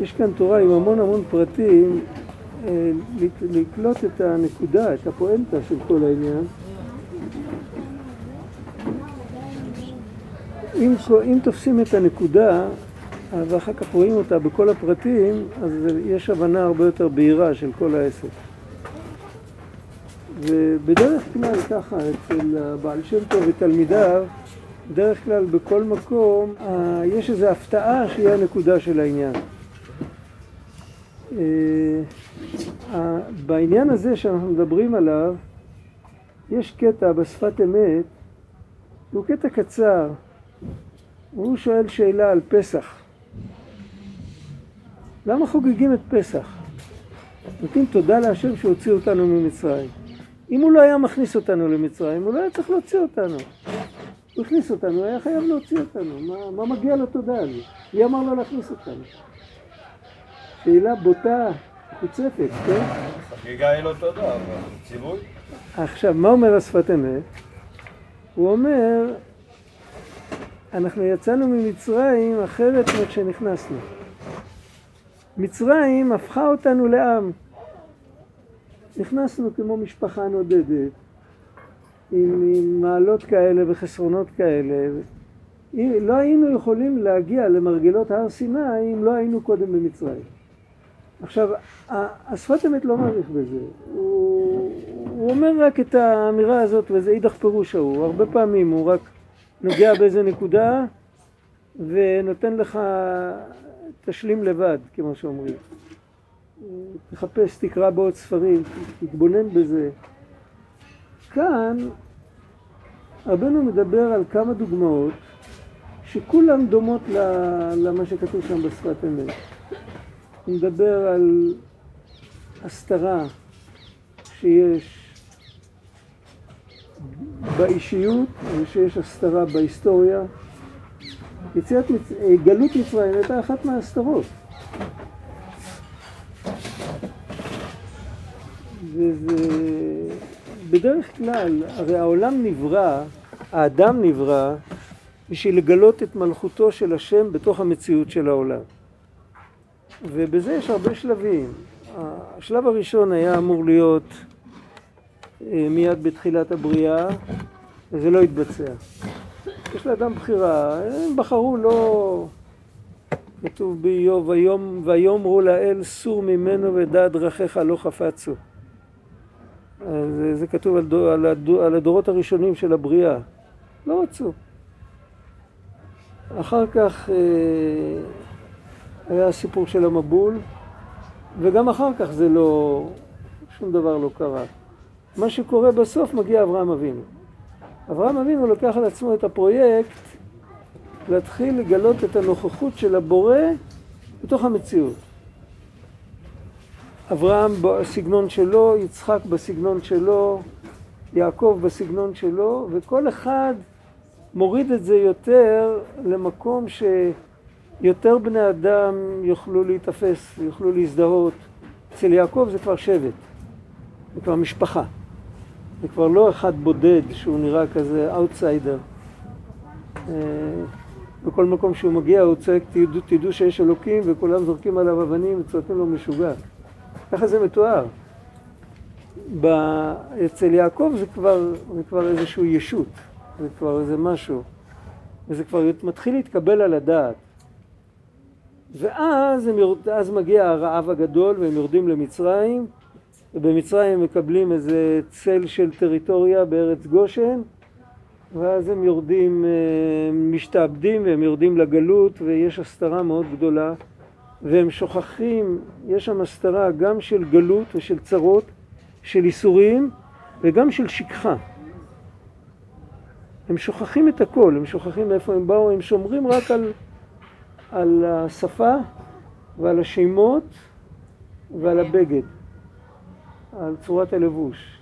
יש כאן תורה עם המון המון פרטים, לקלוט את הנקודה, את הפואנטה של כל העניין. אם תופסים את הנקודה, ואחר כך רואים אותה בכל הפרטים, אז יש הבנה הרבה יותר בהירה של כל העסק. ובדרך כלל ככה, אצל בעל שם טוב ותלמידיו, בדרך כלל בכל מקום יש איזו הפתעה שהיא הנקודה של העניין. בעניין הזה שאנחנו מדברים עליו, יש קטע בשפת אמת, הוא קטע קצר, הוא שואל שאלה על פסח. למה חוגגים את פסח? נותנים תודה להשם שהוציא אותנו ממצרים. אם הוא לא היה מכניס אותנו למצרים, הוא לא היה צריך להוציא אותנו. הוא הכניס אותנו, היה חייב להוציא אותנו. מה מגיע לו תודה עלי? היא אמר לו להכניס אותנו. שאלה בוטה, חוצפת, כן? חגיגה היא לא תודה, אבל ציווי. עכשיו, מה אומר השפת אמת? הוא אומר, אנחנו יצאנו ממצרים אחרת כשנכנסנו. מצרים הפכה אותנו לעם. נכנסנו כמו משפחה נודדת, עם מעלות כאלה וחסרונות כאלה. לא היינו יכולים להגיע למרגלות הר סיני אם לא היינו קודם במצרים. עכשיו, השפת אמת לא מעריך בזה. הוא אומר רק את האמירה הזאת, וזה אידך פירוש ההוא. הרבה פעמים הוא רק נוגע באיזה נקודה ונותן לך תשלים לבד, כמו שאומרים. תחפש, תקרא בעוד ספרים, תתבונן בזה. כאן רבנו מדבר על כמה דוגמאות שכולן דומות למה שכתוב שם בשפת אמת. הוא מדבר על הסתרה שיש באישיות, שיש הסתרה בהיסטוריה. גלות מצרים הייתה אחת מההסתרות. בדרך כלל, הרי העולם נברא, האדם נברא, בשביל לגלות את מלכותו של השם בתוך המציאות של העולם. ובזה יש הרבה שלבים. השלב הראשון היה אמור להיות מיד בתחילת הבריאה, וזה לא התבצע. יש לאדם בחירה, הם בחרו לא... כתוב באיוב, ויאמרו לאל סור ממנו ודע דרכיך לא חפצו. זה כתוב על הדורות הראשונים של הבריאה. לא רצו. אחר כך היה הסיפור של המבול, וגם אחר כך זה לא... שום דבר לא קרה. מה שקורה בסוף מגיע אברהם אבינו. אברהם אבינו לקח על עצמו את הפרויקט להתחיל לגלות את הנוכחות של הבורא בתוך המציאות. אברהם בסגנון שלו, יצחק בסגנון שלו, יעקב בסגנון שלו, וכל אחד מוריד את זה יותר למקום שיותר בני אדם יוכלו להתאפס, יוכלו להזדהות. אצל יעקב זה כבר שבט, זה כבר משפחה. זה כבר לא אחד בודד שהוא נראה כזה אאוטסיידר. בכל מקום שהוא מגיע הוא צועק תדעו שיש אלוקים וכולם זורקים עליו אבנים וצועקים לו משוגע. ככה זה מתואר. אצל יעקב זה כבר איזשהו ישות, זה כבר איזה משהו. וזה כבר מתחיל להתקבל על הדעת. ואז מגיע הרעב הגדול והם יורדים למצרים. ובמצרים הם מקבלים איזה צל של טריטוריה בארץ גושן, ואז הם יורדים, משתעבדים והם יורדים לגלות, ויש הסתרה מאוד גדולה, והם שוכחים, יש שם הסתרה גם של גלות ושל צרות, של איסורים, וגם של שכחה. הם שוכחים את הכל, הם שוכחים מאיפה הם באו, הם שומרים רק על השפה ועל השמות ועל הבגד. על צורת הלבוש.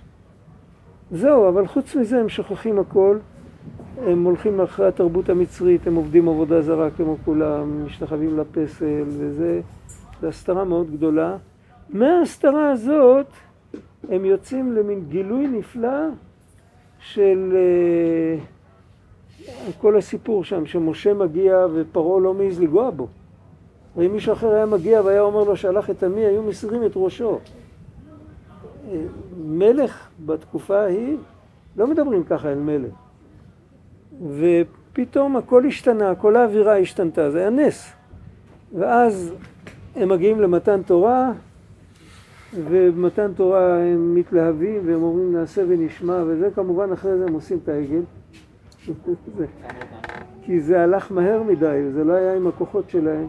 זהו, אבל חוץ מזה הם שוכחים הכל, הם הולכים אחרי התרבות המצרית, הם עובדים עבודה זרה כמו כולם, משתחווים לפסל וזה, זו הסתרה מאוד גדולה. מההסתרה הזאת הם יוצאים למין גילוי נפלא של כל הסיפור שם, שמשה מגיע ופרעה לא מעז לגוע בו. ואם מישהו אחר היה מגיע והיה אומר לו שהלך את עמי, היו מסירים את ראשו. מלך בתקופה ההיא, לא מדברים ככה על מלך. ופתאום הכל השתנה, כל האווירה השתנתה, זה היה נס. ואז הם מגיעים למתן תורה, ובמתן תורה הם מתלהבים והם אומרים נעשה ונשמע, וזה כמובן אחרי זה הם עושים את העגל. כי זה הלך מהר מדי, זה לא היה עם הכוחות שלהם.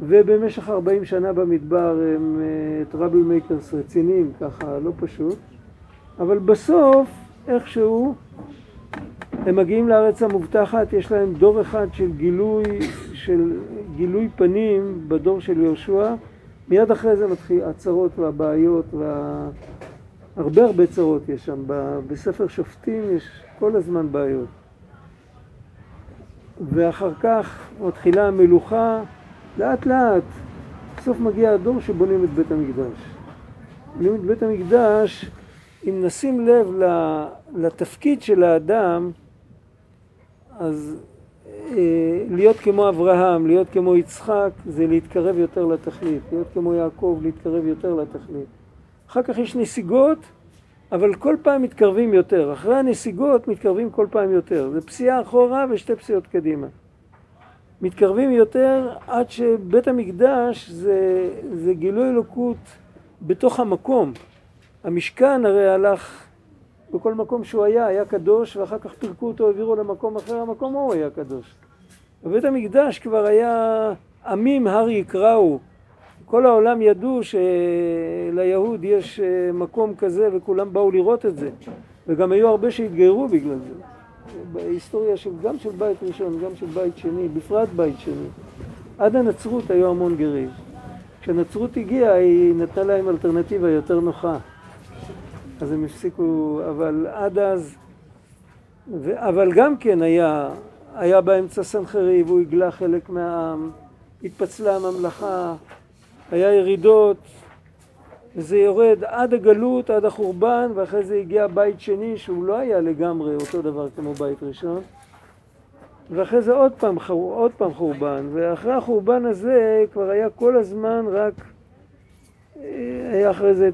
ובמשך 40 שנה במדבר הם טראבל מייקרס רציניים, ככה לא פשוט. אבל בסוף, איכשהו, הם מגיעים לארץ המובטחת, יש להם דור אחד של גילוי פנים בדור של יהושע. מיד אחרי זה מתחיל הצרות והבעיות, הרבה הרבה צרות יש שם. בספר שופטים יש כל הזמן בעיות. ואחר כך מתחילה המלוכה, לאט לאט. בסוף מגיע הדור שבונים את בית המקדש. בונים את בית המקדש, אם נשים לב לתפקיד של האדם, אז להיות כמו אברהם, להיות כמו יצחק, זה להתקרב יותר לתכלית. להיות כמו יעקב, להתקרב יותר לתכלית. אחר כך יש נסיגות, אבל כל פעם מתקרבים יותר. אחרי הנסיגות מתקרבים כל פעם יותר. זה פסיעה אחורה ושתי פסיעות קדימה. מתקרבים יותר עד שבית המקדש זה גילוי אלוקות בתוך המקום. המשכן הרי הלך בכל מקום שהוא היה קדוש, ואחר כך פירקו אותו, העבירו למקום אחר, המקום הוא היה קדוש. בית המקדש כבר היה עמים הר יקראו. כל העולם ידעו שליהוד יש מקום כזה וכולם באו לראות את זה. וגם היו הרבה שהתגיירו בגלל זה. בהיסטוריה גם של בית ראשון, גם של בית שני, בפרט בית שני. עד הנצרות היו המון גרים. כשהנצרות הגיעה היא נתנה להם אלטרנטיבה יותר נוחה. אז הם הפסיקו, אבל עד אז, אבל גם כן היה באמצע סנחריב, הוא הגלה חלק מהעם, התפצלה הממלכה, היה ירידות, וזה יורד עד הגלות, עד החורבן, ואחרי זה הגיע בית שני, שהוא לא היה לגמרי אותו דבר כמו בית ראשון, ואחרי זה עוד פעם חורבן, ואחרי החורבן הזה כבר היה כל הזמן רק, היה אחרי זה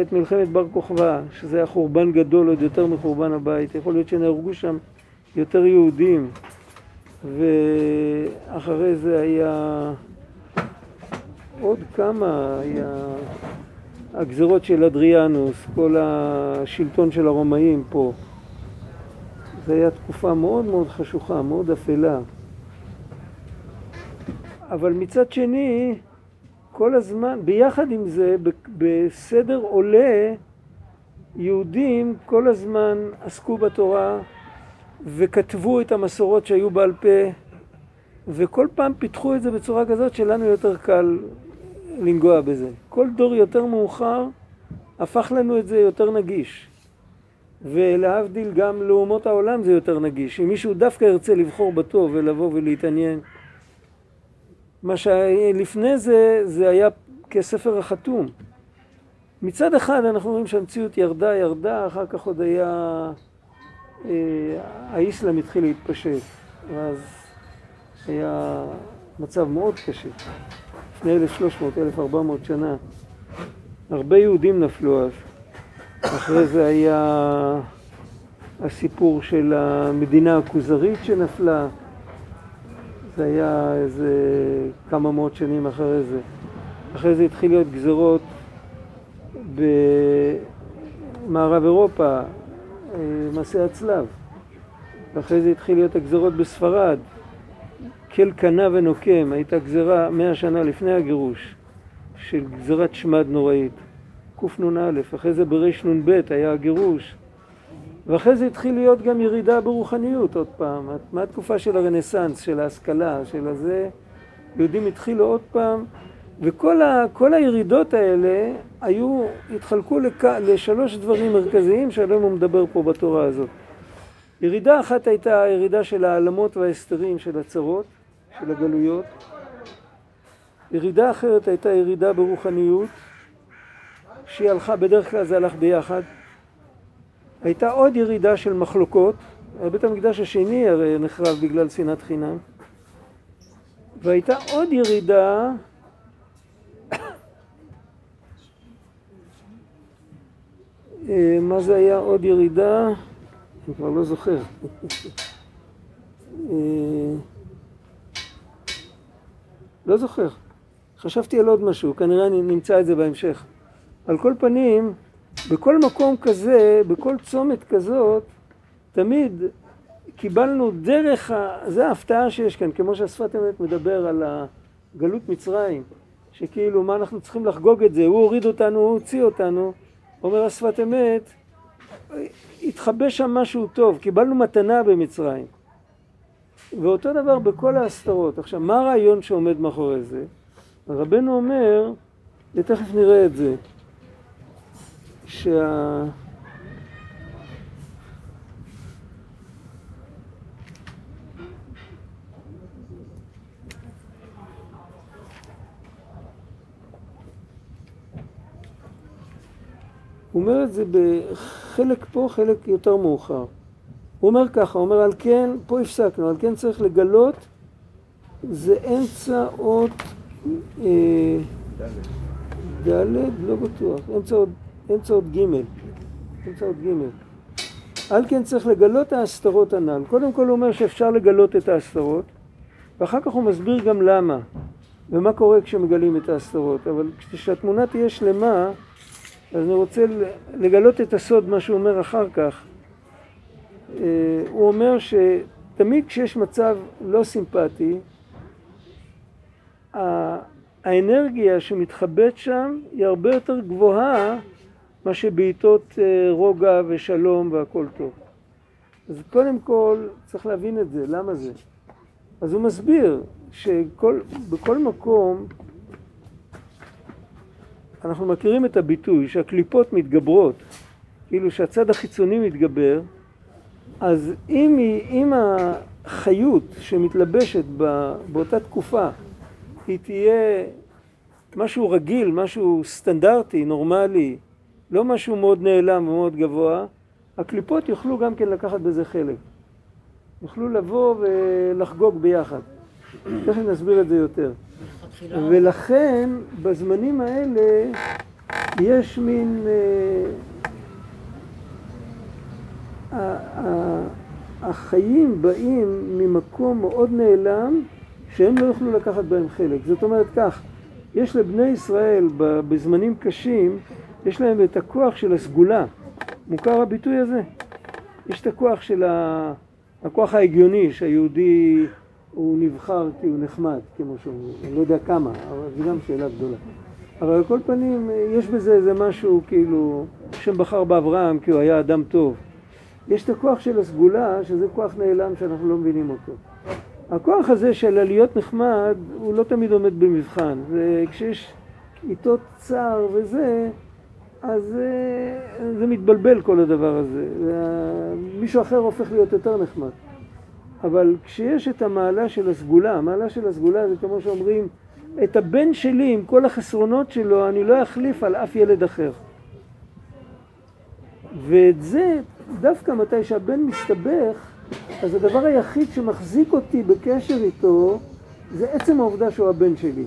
את מלחמת בר-כוכבה, שזה היה חורבן גדול עוד יותר מחורבן הבית. יכול להיות שנהרגו שם יותר יהודים. ואחרי זה היה עוד כמה, היה הגזרות של אדריאנוס, כל השלטון של הרומאים פה. זה היה תקופה מאוד מאוד חשוכה, מאוד אפלה. אבל מצד שני, כל הזמן, ביחד עם זה, בסדר עולה, יהודים כל הזמן עסקו בתורה וכתבו את המסורות שהיו בעל פה, וכל פעם פיתחו את זה בצורה כזאת שלנו יותר קל לנגוע בזה. כל דור יותר מאוחר הפך לנו את זה יותר נגיש. ולהבדיל גם לאומות העולם זה יותר נגיש. אם מישהו דווקא ירצה לבחור בטוב ולבוא ולהתעניין, מה שלפני זה, זה היה כספר החתום. מצד אחד אנחנו רואים שהמציאות ירדה, אחר כך עוד היה, האיסלאם התחיל להתפשט. ואז היה מצב מאוד קשה. לפני 1300-1400 שנה. הרבה יהודים נפלו אז. אחרי זה היה הסיפור של המדינה הכוזרית שנפלה. זה היה איזה כמה מאות שנים אחרי זה. אחרי זה התחיל להיות גזרות במערב אירופה, מסע הצלב. ואחרי זה התחיל להיות הגזרות בספרד. כל קנה ונוקם, הייתה גזרה 100 שנה לפני הגירוש, של גזרת שמד נוראית, קופנון א', אחרי זה ברשנון ב', היה הגירוש. ואחרי זה התחיל להיות גם ירידה ברוחניות עוד פעם. מהתקופה של הרנסנס, של ההשכלה, של הזה, יהודים התחילו עוד פעם. וכל הירידות האלה התחלקו לשלוש דברים מרכזיים שעליהם הוא מדבר פה בתורה הזאת. ירידה אחת הייתה הירידה של העלמות וההסתרים, של הצרות, של הגלויות. ירידה אחרת הייתה ירידה ברוחניות, שהיא הלכה, בדרך כלל זה הלך ביחד. הייתה עוד ירידה של מחלוקות, בית המקדש השני הרי נחרב בגלל שנאת חינם, והייתה עוד ירידה מה זה היה עוד ירידה? אני כבר לא זוכר. לא זוכר. חשבתי על עוד משהו, כנראה נמצא את זה בהמשך. על כל פנים, בכל מקום כזה, בכל צומת כזאת, תמיד קיבלנו דרך, זה ההפתעה שיש כאן, כמו שהשפת אמת מדבר על הגלות מצרים, שכאילו מה אנחנו צריכים לחגוג את זה, הוא הוריד אותנו, הוא הוציא אותנו, אומר השפת אמת, התחבש שם משהו טוב, קיבלנו מתנה במצרים. ואותו דבר בכל ההסתרות. עכשיו, מה הרעיון שעומד מאחורי זה? הרבנו אומר, ותכף נראה את זה, הוא אומר את זה בחלק פה, חלק יותר מאוחר. הוא אומר ככה, הוא אומר, על כן, פה הפסקנו, על כן צריך לגלות, זה אמצע עוד ד' לא בטוח, אמצע עוד ג'. על כן צריך לגלות ההסתרות הנ"ל. קודם כל הוא אומר שאפשר לגלות את ההסתרות, ואחר כך הוא מסביר גם למה, ומה קורה כשמגלים את ההסתרות. אבל כשהתמונה תהיה שלמה, אז אני רוצה לגלות את הסוד, מה שהוא אומר אחר כך. הוא אומר שתמיד כשיש מצב לא סימפטי, האנרגיה שמתחבאת שם היא הרבה יותר גבוהה מה שבעיתות רוגע ושלום והכל טוב. אז קודם כל צריך להבין את זה, למה זה. אז הוא מסביר שבכל מקום אנחנו מכירים את הביטוי שהקליפות מתגברות, כאילו שהצד החיצוני מתגבר, אז אם החיות שמתלבשת באותה תקופה היא תהיה משהו רגיל, משהו סטנדרטי, נורמלי, לא משהו מאוד נעלם ומאוד גבוה, הקליפות יוכלו גם כן לקחת בזה חלק. יוכלו לבוא ולחגוג ביחד. תכף נסביר את זה יותר. ולכן בזמנים האלה יש מין החיים באים ממקום מאוד נעלם שהם לא יוכלו לקחת בהם חלק. זאת אומרת כך, יש לבני ישראל בזמנים קשים, יש להם את הכוח של הסגולה. מוכר הביטוי הזה? יש את הכוח של הכוח ההגיוני שהיהודי הוא נבחר כי הוא נחמד, כמו שהוא, אני לא יודע כמה, אבל זו גם שאלה גדולה. אבל על כל פנים, יש בזה איזה משהו כאילו, שם בחר באברהם כי הוא היה אדם טוב. יש את הכוח של הסגולה, שזה כוח נעלם שאנחנו לא מבינים אותו. הכוח הזה של להיות נחמד, הוא לא תמיד עומד במבחן. וכשיש עיתות צער וזה, אז זה מתבלבל כל הדבר הזה. מישהו אחר הופך להיות יותר נחמד. אבל כשיש את המעלה של הסגולה, המעלה של הסגולה זה כמו שאומרים, את הבן שלי עם כל החסרונות שלו, אני לא אחליף על אף ילד אחר. ואת זה, דווקא מתי שהבן מסתבך, אז הדבר היחיד שמחזיק אותי בקשר איתו, זה עצם העובדה שהוא הבן שלי.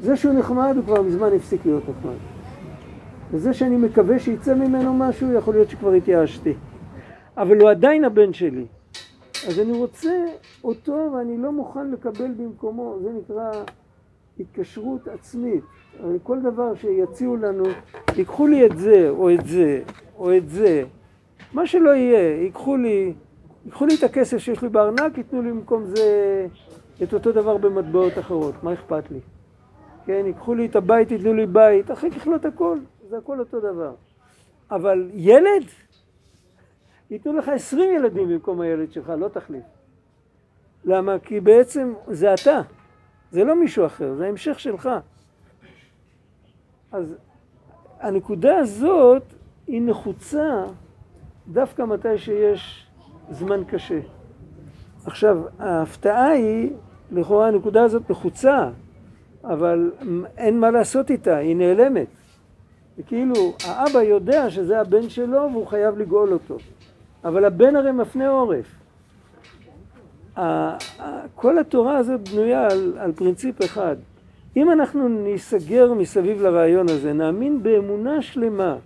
זה שהוא נחמד, הוא כבר מזמן הפסיק להיות נחמד. וזה שאני מקווה שיצא ממנו משהו, יכול להיות שכבר התייאשתי. אבל הוא עדיין הבן שלי. אז אני רוצה אותו ואני לא מוכן לקבל במקומו, זה נקרא התקשרות עצמית. כל דבר שיציעו לנו, ייקחו לי את זה או את זה או את זה, מה שלא יהיה, ייקחו לי את הכסף שיש לי בארנק, ייתנו לי במקום זה את אותו דבר במטבעות אחרות, מה אכפת לי? כן, ייקחו לי את הבית, ייתנו לי בית, אחרי ככלו את הכל, זה הכל אותו דבר. אבל ילד? ייתנו לך 20 ילדים במקום הילד שלך, לא תחליף. למה? כי בעצם זה אתה, זה לא מישהו אחר, זה ההמשך שלך. אז הנקודה הזאת היא נחוצה דווקא מתי שיש זמן קשה. עכשיו, ההפתעה היא, לכאורה הנקודה הזאת נחוצה, אבל אין מה לעשות איתה, היא נעלמת. וכאילו, האבא יודע שזה הבן שלו והוא חייב לגאול אותו. אבל הבן הרי מפנה עורף. כל התורה הזאת בנויה על פרינציפ אחד. אם אנחנו ניסגר מסביב לרעיון הזה, נאמין באמונה שלמה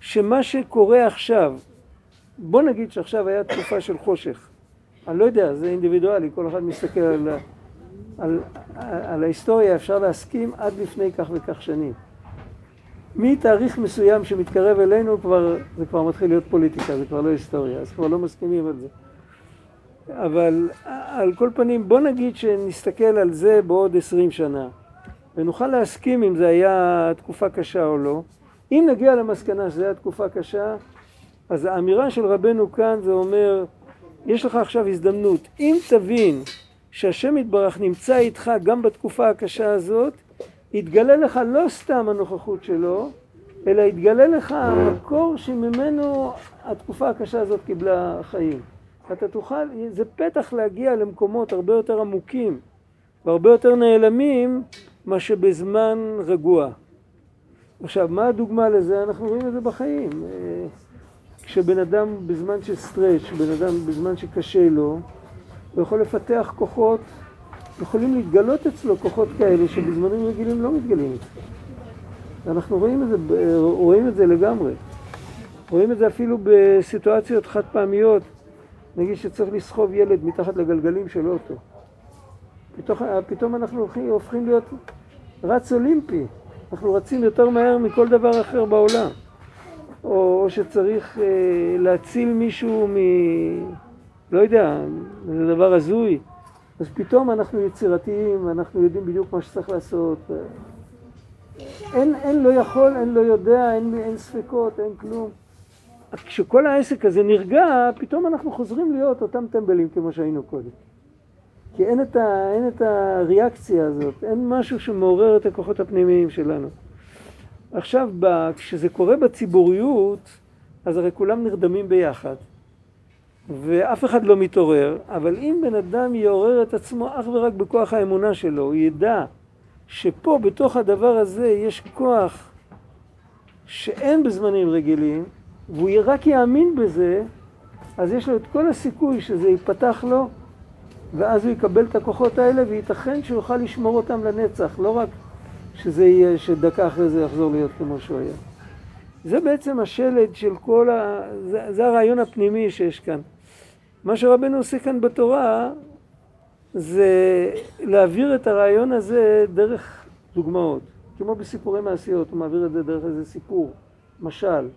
שמה שקורה עכשיו, בוא נגיד שעכשיו היה תקופה של חושך. אני לא יודע, זה אינדיבידואלי, כל אחד מסתכל על ההיסטוריה, אפשר להסכים עד לפני כך וכך שנים. מתאריך מסוים שמתקרב אלינו, זה כבר מתחיל להיות פוליטיקה, זה כבר לא היסטוריה, אז כבר לא מסכימים על זה. אבל על כל פנים, בוא נגיד שנסתכל על זה בעוד 20 שנה, ונוכל להסכים אם זה היה תקופה קשה או לא. אם נגיע למסקנה שזה היה תקופה קשה, אז האמירה של רבנו כאן זה אומר, יש לך עכשיו הזדמנות. אם תבין שהשם יתברך נמצא איתך גם בתקופה הקשה הזאת, יתגלה לך לא סתם הנוכחות שלו, אלא יתגלה לך המקור שממנו התקופה הקשה הזאת קיבלה חיים. אתה תוכל, זה פתח להגיע למקומות הרבה יותר עמוקים והרבה יותר נעלמים מה שבזמן רגוע. עכשיו, מה הדוגמה לזה? אנחנו רואים את זה בחיים. כשבן אדם בזמן שסטרץ', בן אדם בזמן שקשה לו, הוא יכול לפתח כוחות, יכולים להתגלות אצלו כוחות כאלה שבזמנים רגילים לא מתגלים אצלו. ואנחנו רואים את זה לגמרי. רואים את זה אפילו בסיטואציות חד פעמיות. נגיד שצריך לסחוב ילד מתחת לגלגלים של אוטו. פתאום אנחנו הופכים להיות רץ אולימפי. אנחנו רצים יותר מהר מכל דבר אחר בעולם. או שצריך להציל מישהו לא יודע, זה דבר הזוי. אז פתאום אנחנו יצירתיים, אנחנו יודעים בדיוק מה שצריך לעשות. אין לא יכול, אין לא יודע, אין ספקות, אין כלום. כשכל העסק הזה נרגע, פתאום אנחנו חוזרים להיות אותם טמבלים כמו שהיינו קודם. כי אין את הריאקציה הזאת, אין משהו שמעורר את הכוחות הפנימיים שלנו. עכשיו, כשזה קורה בציבוריות, אז הרי כולם נרדמים ביחד. ואף אחד לא מתעורר, אבל אם בן אדם יעורר את עצמו אך ורק בכוח האמונה שלו, הוא ידע שפה בתוך הדבר הזה יש כוח שאין בזמנים רגילים, והוא רק יאמין בזה, אז יש לו את כל הסיכוי שזה ייפתח לו, ואז הוא יקבל את הכוחות האלה, וייתכן שהוא יוכל לשמור אותם לנצח, לא רק שדקה אחרי זה יחזור להיות כמו שהוא היה. זה בעצם השלד של כל זה הרעיון הפנימי שיש כאן. מה שרבנו עושה כאן בתורה, זה להעביר את הרעיון הזה דרך דוגמאות. כמו בסיפורי מעשיות, הוא מעביר את זה דרך איזה סיפור, משל.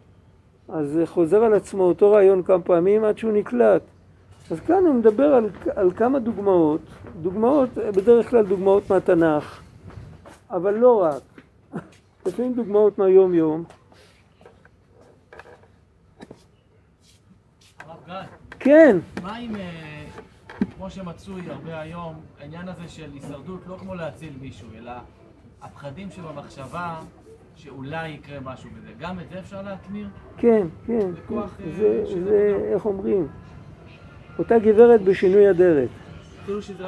אז חוזר על עצמו אותו רעיון כמה פעמים עד שהוא נקלט. אז כאן הוא מדבר על כמה דוגמאות. דוגמאות, בדרך כלל דוגמאות מהתנ"ך, אבל לא רק. לפעמים דוגמאות מהיום יום. כן. מה אם, כמו שמצוי הרבה היום, העניין הזה של הישרדות לא כמו להציל מישהו, אלא הפחדים שבמחשבה שאולי יקרה משהו בזה, גם את זה אפשר להתמיר? כן, כן. בכוח, זה איך אומרים? אותה גברת בשינוי אדרת.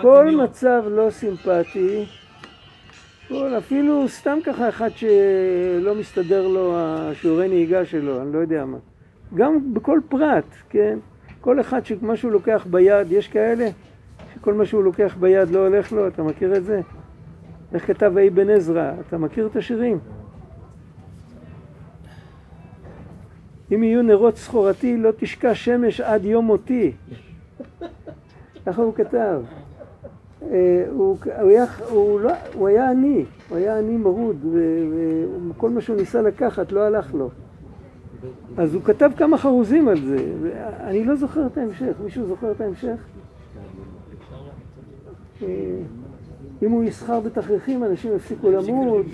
כל מצב לא סימפטי, אפילו סתם ככה אחד שלא מסתדר לו השיעורי נהיגה שלו, אני לא יודע מה. גם בכל פרט, כן? כל אחד שמה שהוא לוקח ביד, יש כאלה שכל מה שהוא לוקח ביד לא הולך לו, אתה מכיר את זה? איך כתב אבן עזרא, אתה מכיר את השירים? אם יהיו נרות סחורתי, לא תשקע שמש עד יום מותי. ככה הוא כתב. הוא היה עני, הוא היה עני מרוד, וכל מה שהוא ניסה לקחת לא הלך לו. אז הוא כתב כמה חרוזים על זה, ואני לא זוכר את ההמשך. מישהו זוכר את ההמשך? אם הוא יסחר בתכריכים, אנשים יפסיקו למות.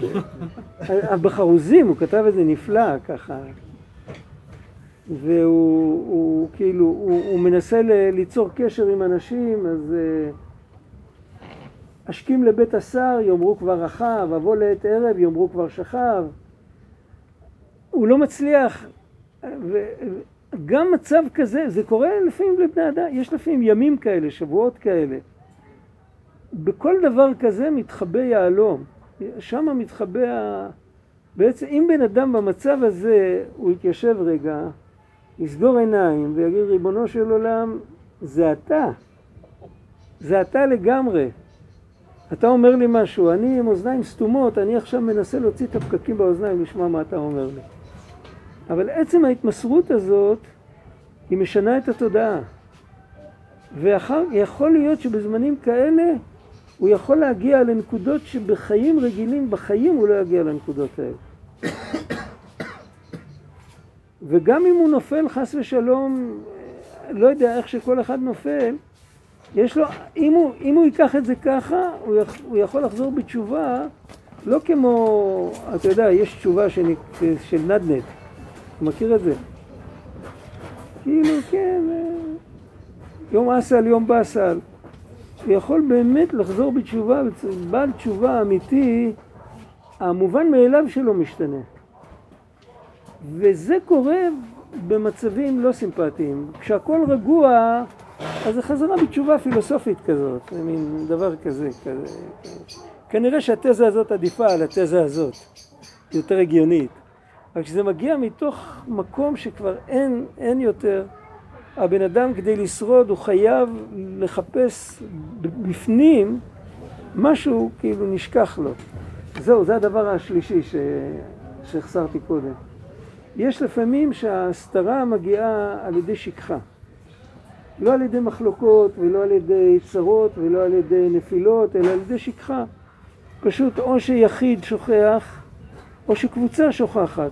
בחרוזים הוא כתב איזה נפלא ככה. והוא כאילו, הוא מנסה ליצור קשר עם אנשים, אז אשכים לבית השר, יאמרו כבר רחב, אבוא לעת ערב, יאמרו כבר שכב. הוא לא מצליח, וגם מצב כזה, זה קורה לפעמים לבני אדם, יש לפעמים ימים כאלה, שבועות כאלה. בכל דבר כזה מתחבא יעלום, שם מתחבא, בעצם אם בן אדם במצב הזה, הוא יתיישב רגע, יסגור עיניים ויגיד ריבונו של עולם, זה אתה, זה אתה לגמרי. אתה אומר לי משהו, אני עם אוזניים סתומות, אני עכשיו מנסה להוציא את הפקקים באוזניים לשמוע מה אתה אומר לי. אבל עצם ההתמסרות הזאת, היא משנה את התודעה. ויכול להיות שבזמנים כאלה, הוא יכול להגיע לנקודות שבחיים רגילים, בחיים הוא לא יגיע לנקודות האלה. וגם אם הוא נופל חס ושלום, לא יודע איך שכל אחד נופל, יש לו, אם הוא ייקח את זה ככה, הוא יכול לחזור בתשובה, לא כמו, אתה יודע, יש תשובה של נדנד. אתה מכיר את זה? כאילו, כן, יום אסל, יום באסל. הוא יכול באמת לחזור בתשובה, בעל תשובה אמיתי, המובן מאליו שלו משתנה. וזה קורה במצבים לא סימפטיים. כשהכל רגוע, אז זה חזרה בתשובה פילוסופית כזאת, זה מין דבר כזה. כנראה שהתזה הזאת עדיפה על התזה הזאת, יותר הגיונית. רק שזה מגיע מתוך מקום שכבר אין יותר, הבן אדם כדי לשרוד הוא חייב לחפש בפנים משהו כאילו נשכח לו. זהו, זה הדבר השלישי שהחסרתי קודם. יש לפעמים שההסתרה מגיעה על ידי שכחה. לא על ידי מחלוקות ולא על ידי צרות ולא על ידי נפילות, אלא על ידי שכחה. פשוט או שיחיד שוכח או שקבוצה שוכחת.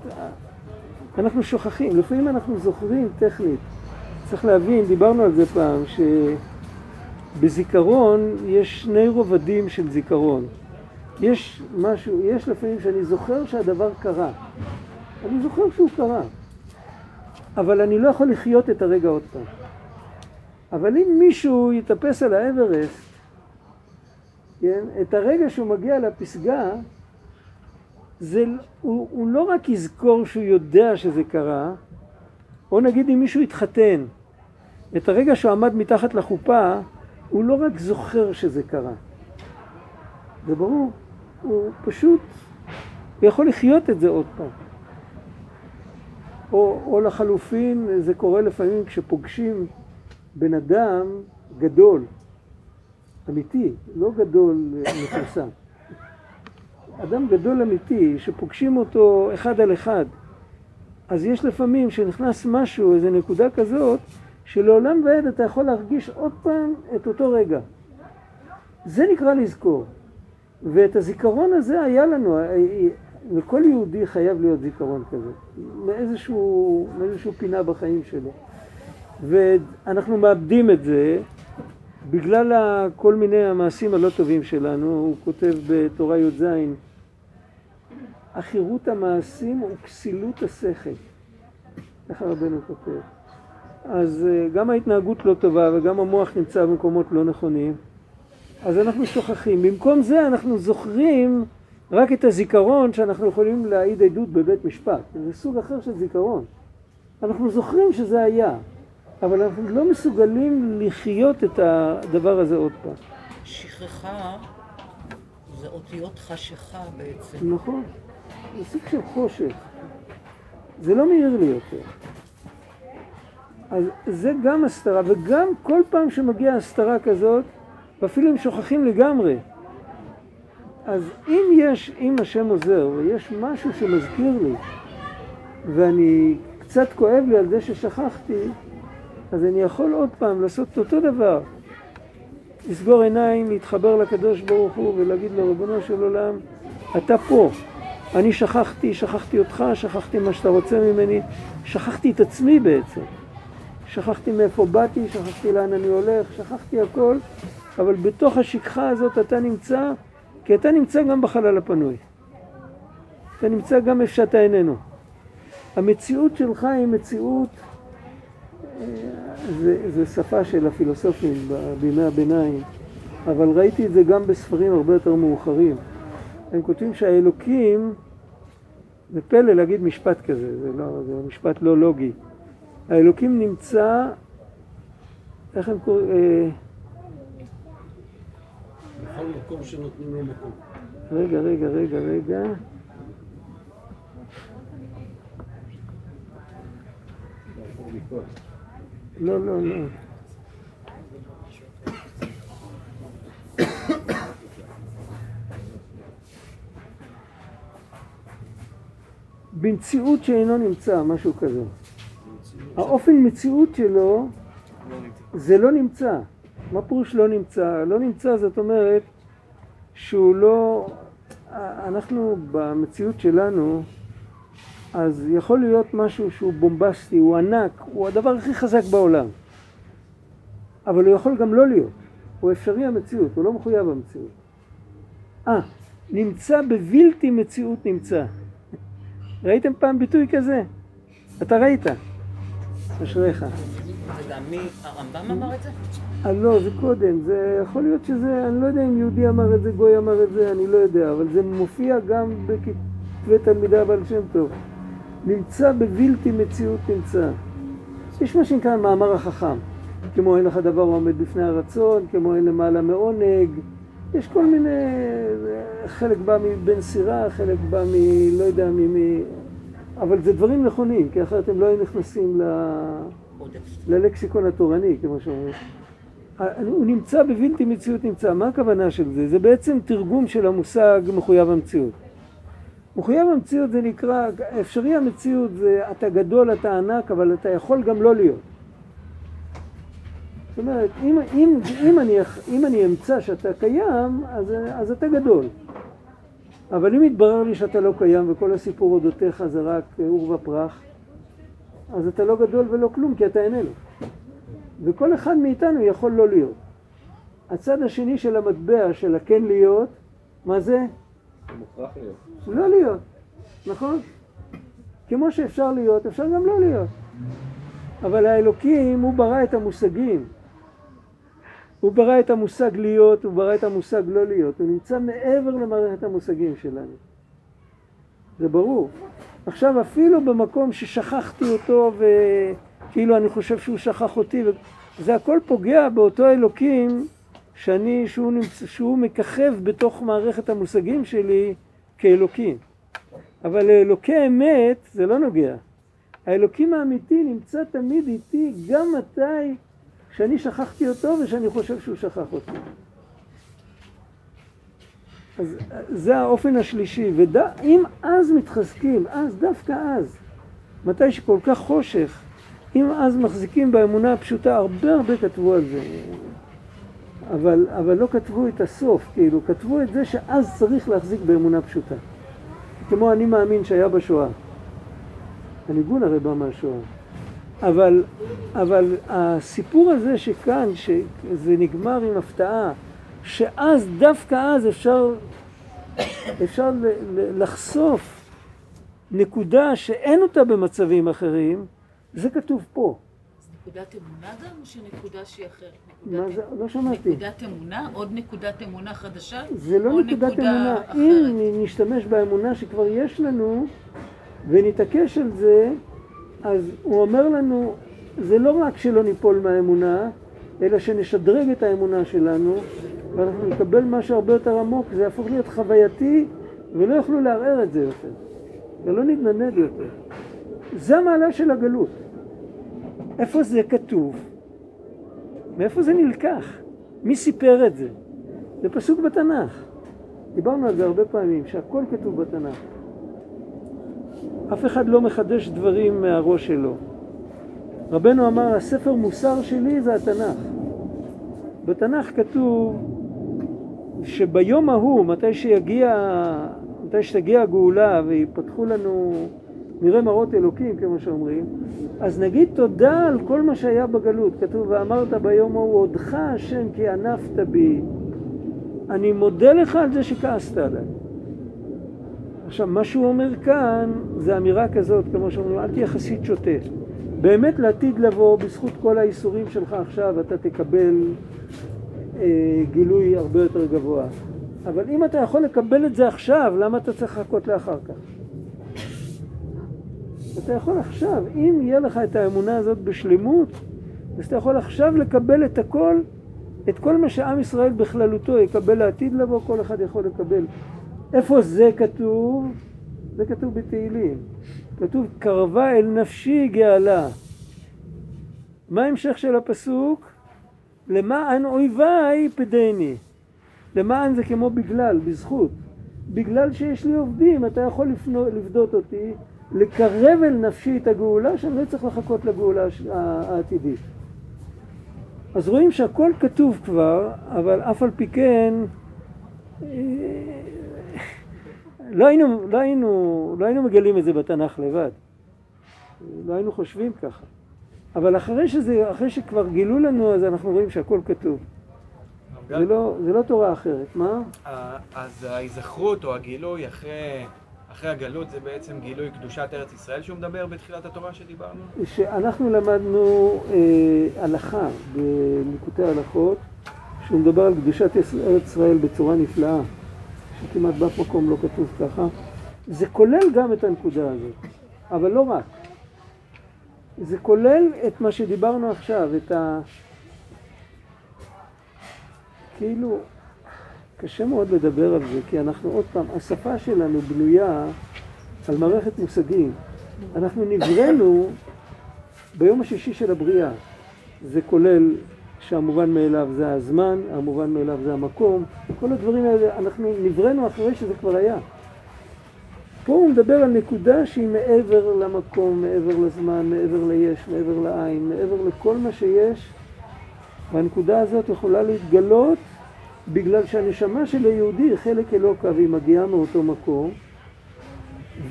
אנחנו שוכחים, לפעמים אנחנו זוכרים טכנית. צריך להבין, דיברנו על זה פעם, שבזיכרון יש שני רובדים של זיכרון. יש משהו, יש לפעמים שאני זוכר שהדבר קרה. אני זוכר שהוא קרה. אבל אני לא יכול לחיות את הרגע עוד פעם. אבל אם מישהו יתאפס על האברסט, כן, את הרגע שהוא מגיע לפסגה, זה, הוא לא רק יזכור שהוא יודע שזה קרה, או נגיד אם מישהו התחתן, את הרגע שהוא עמד מתחת לחופה, הוא לא רק זוכר שזה קרה. זה ברור, הוא פשוט, הוא יכול לחיות את זה עוד פעם. או לחלופין, זה קורה לפעמים כשפוגשים בן אדם גדול, אמיתי, לא גדול מפורסם. אדם גדול אמיתי, שפוגשים אותו אחד על אחד, אז יש לפעמים שנכנס משהו, איזו נקודה כזאת, שלעולם ועד אתה יכול להרגיש עוד פעם את אותו רגע. זה נקרא לזכור. ואת הזיכרון הזה היה לנו, לכל יהודי חייב להיות זיכרון כזה, מאיזשהו פינה בחיים שלו. ואנחנו מאבדים את זה בגלל כל מיני המעשים הלא טובים שלנו. הוא כותב בתורה י"ז, החירות המעשים וכסילות השכל. איך רבנו כותב? אז גם ההתנהגות לא טובה וגם המוח נמצא במקומות לא נכונים. אז אנחנו שוכחים. במקום זה אנחנו זוכרים רק את הזיכרון שאנחנו יכולים להעיד עדות בבית משפט. זה סוג אחר של זיכרון. אנחנו זוכרים שזה היה, אבל אנחנו לא מסוגלים לחיות את הדבר הזה עוד פעם. שכחה זה אותיות חשיכה בעצם. נכון. זה סוג של חושך. זה לא מהיר לי יותר. אז זה גם הסתרה, וגם כל פעם שמגיעה הסתרה כזאת, ואפילו הם שוכחים לגמרי. אז אם השם עוזר, ויש משהו שמזכיר לי, ואני קצת כואב לי על זה ששכחתי, אז אני יכול עוד פעם לעשות אותו דבר. לסגור עיניים, להתחבר לקדוש ברוך הוא ולהגיד לו, ריבונו של עולם, אתה פה. אני שכחתי אותך, שכחתי מה שאתה רוצה ממני, שכחתי את עצמי בעצם. שכחתי מאיפה באתי, שכחתי לאן אני הולך, שכחתי הכל, אבל בתוך השכחה הזאת אתה נמצא, כי אתה נמצא גם בחלל הפנוי. אתה נמצא גם איפה שאתה איננו. המציאות שלך היא מציאות, זה שפה של הפילוסופים בימי הביניים, אבל ראיתי את זה גם בספרים הרבה יותר מאוחרים. הם כותבים שהאלוקים, זה פלא להגיד משפט כזה, זה משפט לא לוגי. האלוקים נמצא, איך הם קוראים? בכל מקום שנותנים לו מקום. רגע. לא. במציאות שאינו נמצא, משהו כזה. האופן מציאות שלו זה לא נמצא. מה פירוש לא נמצא? לא נמצא זאת אומרת שהוא לא... אנחנו במציאות שלנו, אז יכול להיות משהו שהוא בומבסטי, הוא ענק, הוא הדבר הכי חזק בעולם. אבל הוא יכול גם לא להיות. הוא אפשרי המציאות, הוא לא מחויב המציאות. נמצא בבלתי מציאות נמצא. ראיתם פעם ביטוי כזה? אתה ראית? אשריך. זה גם מי הרמב"ם אמר את זה? לא, זה קודם. זה יכול להיות שזה, אני לא יודע אם יהודי אמר את זה, גוי אמר את זה, אני לא יודע. אבל זה מופיע גם בכתבי תלמידי בעל שם טוב. נמצא בבלתי מציאות נמצא. יש מה שנקרא מאמר החכם. כמו אין לך דבר עומד בפני הרצון, כמו אין למעלה מעונג. יש כל מיני, חלק בא מבן סירה, חלק בא מלא יודע ממי, אבל זה דברים נכונים, כי אחרת הם לא היו נכנסים ללקסיקון התורני, כמו שאומרים. הוא נמצא בבלתי מציאות נמצא, מה הכוונה של זה? זה בעצם תרגום של המושג מחויב המציאות. מחויב המציאות זה נקרא, אפשרי המציאות זה אתה גדול, אתה ענק, אבל אתה יכול גם לא להיות. זאת אומרת, אם אני אמצא שאתה קיים, אז אתה גדול. אבל אם יתברר לי שאתה לא קיים וכל הסיפור אודותיך זה רק אור ופרח, אז אתה לא גדול ולא כלום, כי אתה איננו. וכל אחד מאיתנו יכול לא להיות. הצד השני של המטבע, של הכן להיות, מה זה? מוכרח להיות. לא להיות, נכון? כמו שאפשר להיות, אפשר גם לא להיות. אבל האלוקים, הוא ברא את המושגים. הוא ברא את המושג להיות, הוא ברא את המושג לא להיות. הוא נמצא מעבר למערכת המושגים שלנו. זה ברור. עכשיו אפילו במקום ששכחתי אותו וכאילו אני חושב שהוא שכח אותי, זה הכל פוגע באותו אלוקים שהוא מככב בתוך מערכת המושגים שלי כאלוקים. אבל אלוקי אמת זה לא נוגע. האלוקים האמיתי נמצא תמיד איתי גם מתי שאני שכחתי אותו ושאני חושב שהוא שכח אותי. אז זה האופן השלישי, ואם אז מתחזקים, אז דווקא אז, מתי שכל כך חושך, אם אז מחזיקים באמונה הפשוטה, הרבה כתבו על זה, אבל לא כתבו את הסוף, כאילו כתבו את זה שאז צריך להחזיק באמונה פשוטה. כמו אני מאמין שהיה בשואה. הניגון הרי בא מהשואה. אבל הסיפור הזה שכאן, שזה נגמר עם הפתעה, שאז, דווקא אז, אפשר לחשוף נקודה שאין אותה במצבים אחרים, זה כתוב פה. אז נקודת אמונה גם, או שנקודה שהיא אחרת? מה זה? לא שמעתי. נקודת אמונה? עוד נקודת אמונה חדשה? זה לא נקודת אמונה. אם נשתמש באמונה שכבר יש לנו, ונתעקש על זה, אז הוא אומר לנו, זה לא רק שלא ניפול מהאמונה, אלא שנשדרג את האמונה שלנו, ואנחנו נקבל משהו הרבה יותר עמוק, זה יהפוך להיות חווייתי, ולא יוכלו לערער את זה יותר, ולא נתננד יותר. זה המעלה של הגלות. איפה זה כתוב? מאיפה זה נלקח? מי סיפר את זה? זה פסוק בתנ"ך. דיברנו על זה הרבה פעמים, שהכל כתוב בתנ"ך. אף אחד לא מחדש דברים מהראש שלו. רבנו אמר, הספר מוסר שלי זה התנ"ך. בתנ"ך כתוב שביום ההוא, מתי שתגיע הגאולה ויפתחו לנו, נראה מראות אלוקים כמו שאומרים, אז נגיד תודה על כל מה שהיה בגלות. כתוב, ואמרת ביום ההוא, עודך השם כי ענפת בי. אני מודה לך על זה שכעסת עליי. עכשיו, מה שהוא אומר כאן, זה אמירה כזאת, כמו שאומרים, אל תהיה חסיד שוטה. באמת לעתיד לבוא, בזכות כל האיסורים שלך עכשיו, אתה תקבל גילוי הרבה יותר גבוה. אבל אם אתה יכול לקבל את זה עכשיו, למה אתה צריך לחכות לאחר כך? אתה יכול עכשיו, אם יהיה לך את האמונה הזאת בשלמות, אז אתה יכול עכשיו לקבל את הכל, את כל מה שעם ישראל בכללותו יקבל לעתיד לבוא, כל אחד יכול לקבל. איפה זה כתוב? זה כתוב בתהילים. כתוב, קרבה אל נפשי גאלה. מה ההמשך של הפסוק? למען אויביי פדני. למען זה כמו בגלל, בזכות. בגלל שיש לי עובדים, אתה יכול לפנות, לבדות אותי, לקרב אל נפשי את הגאולה, שאני לא צריך לחכות לגאולה העתידית. אז רואים שהכל כתוב כבר, אבל אף על פי כן לא היינו מגלים את זה בתנ"ך לבד. לא היינו חושבים ככה. אבל אחרי שכבר גילו לנו, אז אנחנו רואים שהכל כתוב. זה לא תורה אחרת, מה? אז ההיזכרות או הגילוי אחרי הגלות זה בעצם גילוי קדושת ארץ ישראל שהוא מדבר בתחילת התורה שדיברנו? שאנחנו למדנו הלכה, בליקוטי ההלכות, שהוא מדבר על קדושת ארץ ישראל בצורה נפלאה, שכמעט באף מקום לא כתוב ככה. זה כולל גם את הנקודה הזאת, אבל לא רק. זה כולל את מה שדיברנו עכשיו, את כאילו, קשה מאוד לדבר על זה, כי אנחנו עוד פעם, השפה שלנו בנויה על מערכת מושגים. אנחנו נבראנו ביום השישי של הבריאה. זה כולל שהמובן מאליו זה הזמן, המובן מאליו זה המקום. כל הדברים האלה, אנחנו נבראנו אחרי שזה כבר היה. פה הוא מדבר על נקודה שהיא מעבר למקום, מעבר לזמן, מעבר ליש, מעבר לעין, מעבר לכל מה שיש. והנקודה הזאת יכולה להתגלות בגלל שהנשמה של היהודי היא חלק אלוקה והיא מגיעה מאותו מקום,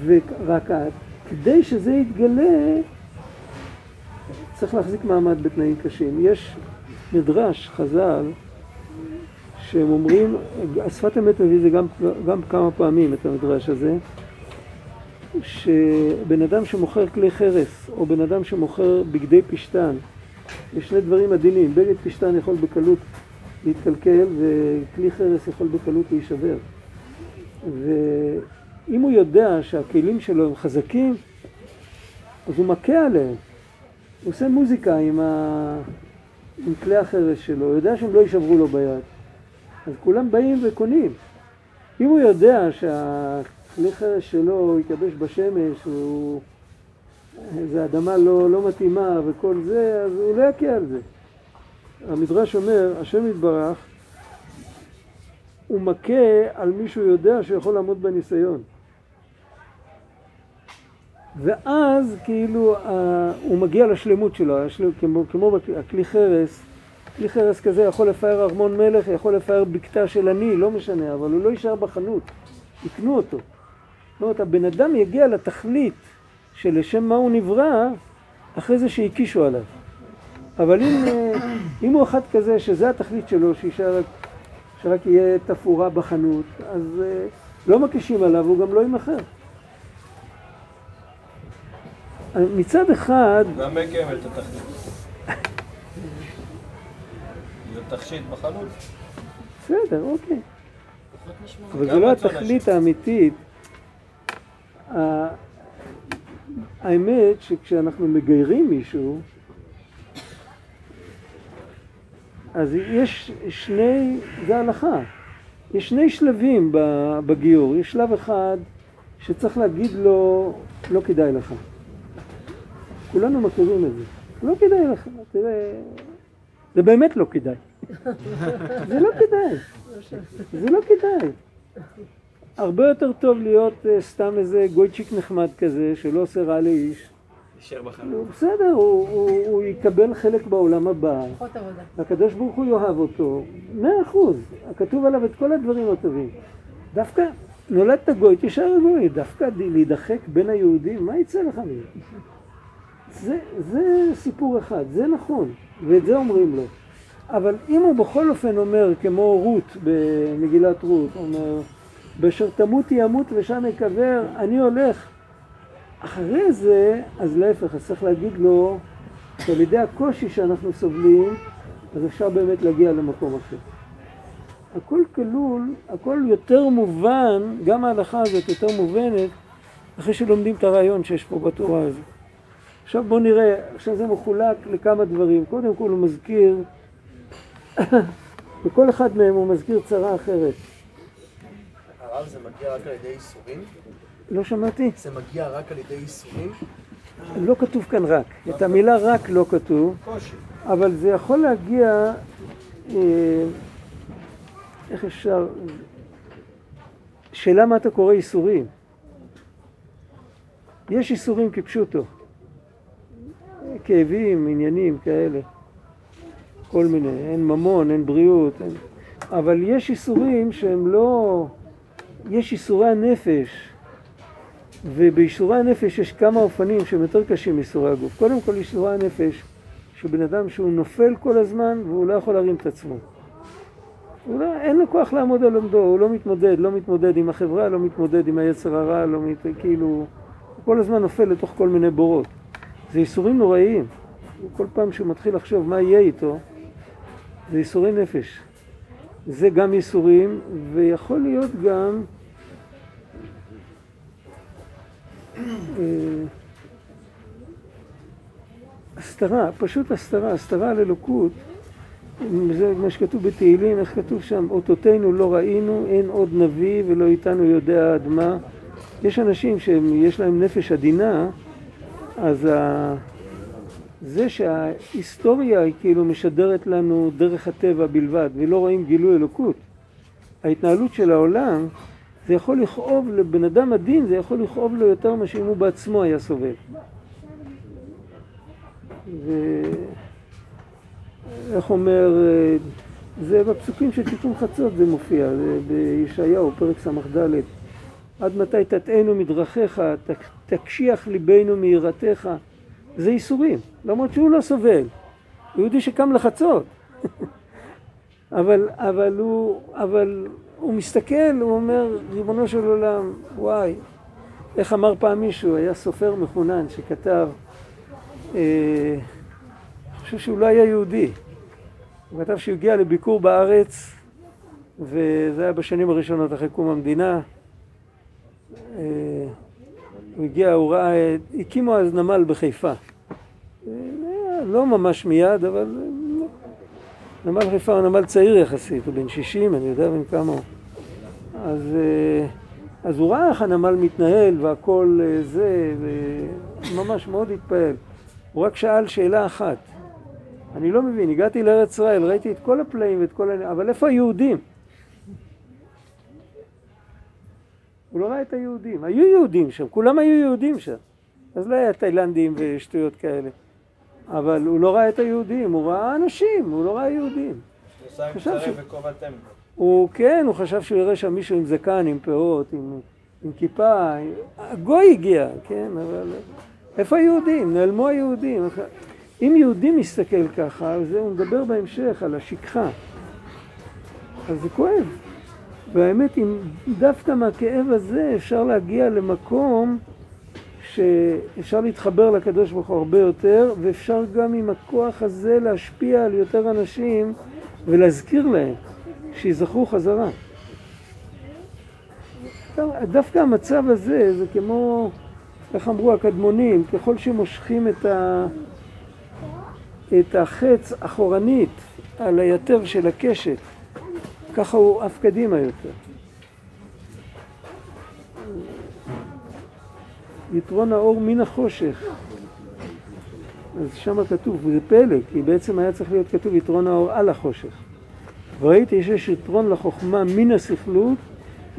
ורק כדי שזה יתגלה צריך להחזיק מעמד בתנאים קשים. יש מדרש חז"ל שהם אומרים, שפת אמת מביא זה גם כמה פעמים את המדרש הזה, שבן אדם שמוכר כלי חרס או בן אדם שמוכר בגדי פשטן, יש שני דברים עדינים, בגד פשטן יכול בקלות להתקלקל וכלי חרס יכול בקלות להישבר. ואם הוא יודע שהכלים שלו הם חזקים, אז הוא מכה עליהם. הוא עושה מוזיקה עם כלי החרס שלו, הוא יודע שהם לא יישברו לו ביד. אז כולם באים וקונים. אם הוא יודע שהכלי חרס שלו יתייבש בשמש, איזו אדמה לא מתאימה וכל זה, אז הוא לא יקה על זה. המדרש אומר, השם יתברך, הוא מכה על מי שהוא יודע שיכול לעמוד בניסיון. ואז כאילו הוא מגיע לשלמות שלו, כמו הכלי חרס, כלי חרס כזה יכול לפאר ארמון מלך, יכול לפאר בקתה של אני, לא משנה, אבל הוא לא יישאר בחנות, יקנו אותו. זאת אומרת, הבן אדם יגיע לתכלית, שלשם מה הוא נברא, אחרי זה שהקישו עליו. אבל אם הוא אחד כזה, שזה התכלית שלו, שרק יהיה תפורה בחנות, אז לא מקישים עליו, הוא גם לא ימחר. מצד אחד... גם מגמל את התכלית. זה תכשיט בחנות. בסדר, אוקיי. אבל זה לא התכלית האמיתית. האמת שכשאנחנו מגיירים מישהו, אז יש זה הלכה. יש שני שלבים בגיור. יש שלב אחד שצריך להגיד לו, לא כדאי לך. כולנו מכירים את זה. לא כדאי לך, תראה, זה באמת לא כדאי. זה לא כדאי. זה לא כדאי. הרבה יותר טוב להיות סתם איזה גויצ'יק נחמד כזה, שלא עושה רע לאיש. יישאר בחיים. בסדר, הוא יקבל חלק בעולם הבא. פחות עבודה. הקדוש ברוך הוא יאהב אותו. 100%. הכתוב עליו את כל הדברים הטובים. דווקא נולדת גוי, תישאר גוי. דווקא להידחק בין היהודים, מה יצא לך מזה? זה סיפור אחד, זה נכון. ואת זה אומרים לו. אבל אם הוא בכל אופן אומר, כמו רות במגילת רות, אומר, באשר תמות ימות ושם יקבר, אני הולך. אחרי זה, אז להפך, אז צריך להגיד לו שעל ידי הקושי שאנחנו סובלים, אז אפשר באמת להגיע למקום אחר. הכל כלול, הכל יותר מובן, גם ההלכה הזאת יותר מובנת, אחרי שלומדים את הרעיון שיש פה בתורה הזאת. עכשיו בואו נראה, עכשיו זה מחולק לכמה דברים. קודם כל הוא מזכיר, וכל אחד מהם הוא מזכיר צרה אחרת. הרב, זה מגיע רק על ידי איסורים? לא שמעתי. זה מגיע רק על ידי איסורים? לא כתוב כאן רק. את המילה רק לא כתוב. קושי. אבל זה יכול להגיע... איך אפשר... שאלה מה אתה קורא איסורים. יש איסורים כפשוטו, כאבים, עניינים כאלה, כל מיני, אין ממון, אין בריאות, אין... אבל יש איסורים שהם לא, יש איסורי הנפש, ובאיסורי הנפש יש כמה אופנים שהם יותר קשים מאיסורי הגוף. קודם כל איסורי הנפש, שבן אדם שהוא נופל כל הזמן והוא לא יכול להרים את עצמו. אין לו כוח לעמוד על עומדו, הוא לא מתמודד, לא מתמודד עם החברה, לא מתמודד עם היצר הרע, לא כאילו, הוא כל הזמן נופל לתוך כל מיני בורות. זה איסורים נוראיים. כל פעם שהוא מתחיל לחשוב מה יהיה איתו, זה איסורי נפש. זה גם איסורים, ויכול להיות גם... הסתרה, פשוט הסתרה, הסתרה על אלוקות. זה מה שכתוב בתהילים, איך כתוב שם, אותותינו לא ראינו, אין עוד נביא ולא איתנו יודע עד מה. יש אנשים שיש להם נפש עדינה, אז זה שההיסטוריה היא כאילו משדרת לנו דרך הטבע בלבד, ולא רואים גילוי אלוקות. ההתנהלות של העולם, זה יכול לכאוב לבן אדם עדין, זה יכול לכאוב לו יותר מה שאם הוא בעצמו היה סובב. איך אומר, זה בפסוקים של תיקון חצות זה מופיע, זה בישעיהו, פרק סמ"ד. עד מתי תטענו מדרכיך, תקשיח ליבנו מיראתך. זה איסורים, למרות שהוא לא סובל. יהודי שקם לחצות. אבל הוא מסתכל, הוא אומר, ריבונו של עולם, וואי. איך אמר פעם מישהו, היה סופר מחונן שכתב, אני חושב שהוא לא היה יהודי. הוא כתב שהוא הגיע לביקור בארץ, וזה היה בשנים הראשונות אחרי קום המדינה. הוא הגיע, הוא ראה, הקימו אז נמל בחיפה. לא ממש מיד, אבל נמל חיפה הוא נמל צעיר יחסית, הוא בן 60, אני יודע בין כמה הוא. אז הוא ראה איך הנמל מתנהל והכל זה, וממש מאוד התפעל. הוא רק שאל שאלה אחת. אני לא מבין, הגעתי לארץ ישראל, ראיתי את כל הפלאים ואת כל... אבל איפה היהודים? הוא לא ראה את היהודים. היו יהודים שם, כולם היו יהודים שם. אז לא היה תאילנדים ושטויות כאלה. אבל הוא לא ראה את היהודים, הוא ראה אנשים, הוא לא ראה יהודים. שלושה עם צרי וקובלתם. הוא כן, הוא חשב שהוא יראה שם מישהו עם זקן, עם פאות, עם כיפה. הגוי הגיע, כן, אבל... איפה היהודים? נעלמו היהודים. אם יהודי מסתכל ככה, אז הוא מדבר בהמשך על השכחה. אז זה כואב. והאמת, אם דווקא מהכאב הזה אפשר להגיע למקום שאפשר להתחבר לקדוש ברוך הוא הרבה יותר, ואפשר גם עם הכוח הזה להשפיע על יותר אנשים ולהזכיר להם שיזכרו חזרה. דווקא המצב הזה זה כמו... איך אמרו הקדמונים, ככל שמושכים את החץ אחורנית על היתר של הקשת, ככה הוא אף קדימה יותר. יתרון האור מן החושך. אז שם כתוב, וזה פלא, כי בעצם היה צריך להיות כתוב יתרון האור על החושך. וראיתי שיש יתרון לחוכמה מן הסכלות,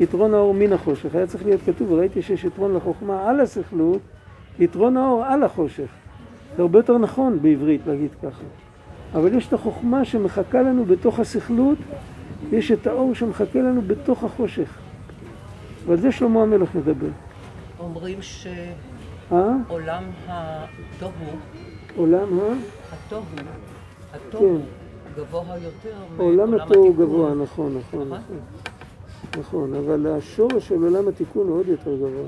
יתרון האור מן החושך. היה צריך להיות כתוב, ראיתי שיש יתרון לחוכמה על הסכלות, יתרון האור על החושך. זה הרבה יותר נכון בעברית להגיד ככה. אבל יש את החוכמה שמחכה לנו בתוך הסכלות, יש את האור שמחכה לנו בתוך החושך. ועל זה שלמה המלך מדבר. אומרים שעולם התוהו, עולם התוהו, התוהו גבוה יותר מעולם התיקון. עולם התוהו גבוה, נכון, נכון. נכון, אבל השורש של עולם התיקון הוא עוד יותר גבוה.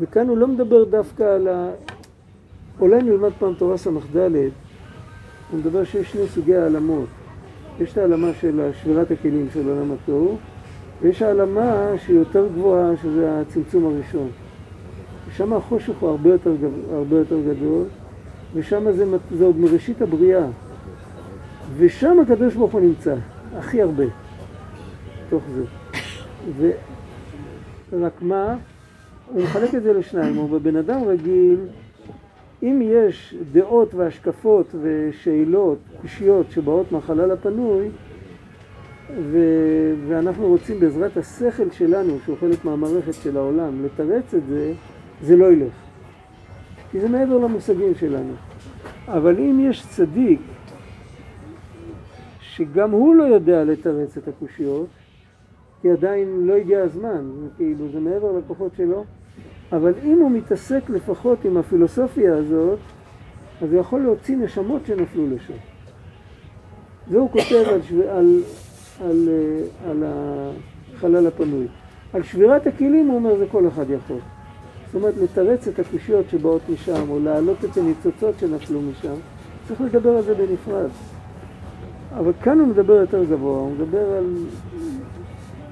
וכאן הוא לא מדבר דווקא על ה... אולי נלמד פעם תורה סמ"ד, הוא מדבר שיש שני סוגי העלמות. יש את העלמה של שבירת הכלים של עולם התוהו, ויש העלמה שהיא יותר גבוהה, שזה הצמצום הראשון. שם החושך הוא הרבה יותר גדול, ושם זה עוד מראשית הבריאה. ושם הקדוש ברוך הוא נמצא, הכי הרבה. תוך זה. ורק מה? הוא מחלק את זה לשניים. אבל בן אדם רגיל, אם יש דעות והשקפות ושאלות אישיות שבאות מהחלל הפנוי, ואנחנו רוצים בעזרת השכל שלנו, שהוא חלק מהמערכת של העולם, לתרץ את זה, זה לא ילך. כי זה מעבר למושגים שלנו. אבל אם יש צדיק שגם הוא לא יודע לתרץ את הקושיות, כי עדיין לא הגיע הזמן, כאילו זה מעבר לכוחות שלו, אבל אם הוא מתעסק לפחות עם הפילוסופיה הזאת, אז הוא יכול להוציא נשמות שנפלו לשם. זה הוא כותב על, על החלל הפנוי. על שבירת הכלים הוא אומר זה כל אחד יכול. זאת אומרת, לתרץ את הקושיות שבאות משם, או להעלות את הניצוצות שנפלו משם, צריך לדבר על זה בנפרד. אבל כאן הוא מדבר יותר גבוה, הוא מדבר על,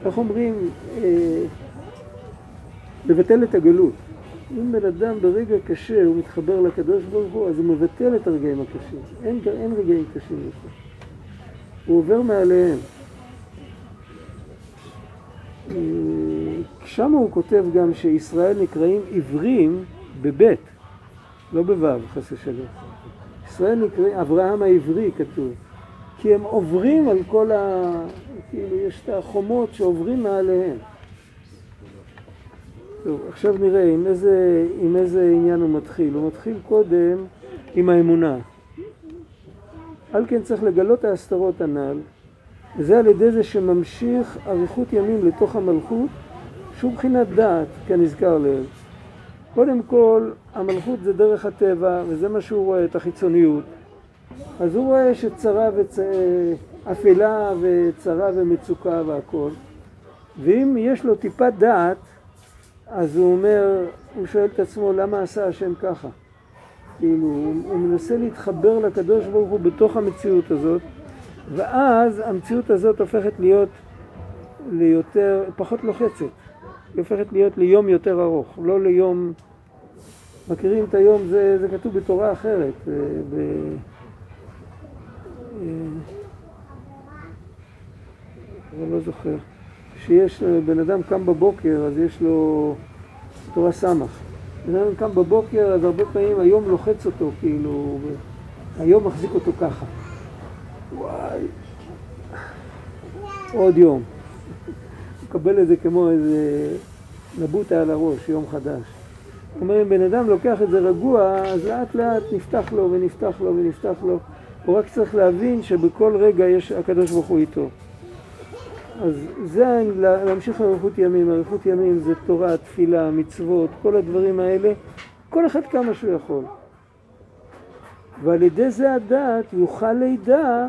איך אומרים, לבטל את הגלות. אם בן אדם ברגע קשה הוא מתחבר לקדוש ברוך הוא, אז הוא מבטל את הרגעים הקשים. אין רגעים קשים יותר. הוא עובר מעליהם. שם הוא כותב גם שישראל נקראים עברים בבית, לא בוו, חסי שלו. ישראל נקראים, אברהם העברי כתוב, כי הם עוברים על כל ה... כאילו יש את החומות שעוברים מעליהם. טוב, עכשיו נראה עם איזה עניין הוא מתחיל. הוא מתחיל קודם עם האמונה. על כן צריך לגלות ההסתרות הנ"ל, וזה על ידי זה שממשיך אריכות ימים לתוך המלכות, שהוא מבחינת דעת, כנזכר להם. קודם כל, המלכות זה דרך הטבע, וזה מה שהוא רואה, את החיצוניות. אז הוא רואה שצרה אפלה וצרה ומצוקה והכל. ואם יש לו טיפת דעת, אז הוא אומר, הוא שואל את עצמו, למה עשה השם ככה? כאילו, הוא מנסה להתחבר לקדוש ברוך הוא בתוך המציאות הזאת, ואז המציאות הזאת הופכת להיות ליותר, פחות לוחצת. היא הופכת להיות ליום יותר ארוך, לא ליום... מכירים את היום, זה כתוב בתורה אחרת. אני לא זוכר. כשיש בן אדם קם בבוקר, אז יש לו תורה סמך. בן אדם קם בבוקר, אז הרבה פעמים היום לוחץ אותו, כאילו, היום מחזיק אותו ככה. וואי, עוד יום. הוא מקבל את זה כמו איזה נבוטה על הראש, יום חדש. זאת אומרת, אם בן אדם לוקח את זה רגוע, אז לאט לאט נפתח לו ונפתח לו ונפתח לו. הוא רק צריך להבין שבכל רגע יש הקדוש ברוך הוא איתו. אז זה להמשיך אריכות ימים. אריכות ימים זה תורה, תפילה, מצוות, כל הדברים האלה, כל אחד כמה שהוא יכול. ועל ידי זה הדעת יוכל לידע,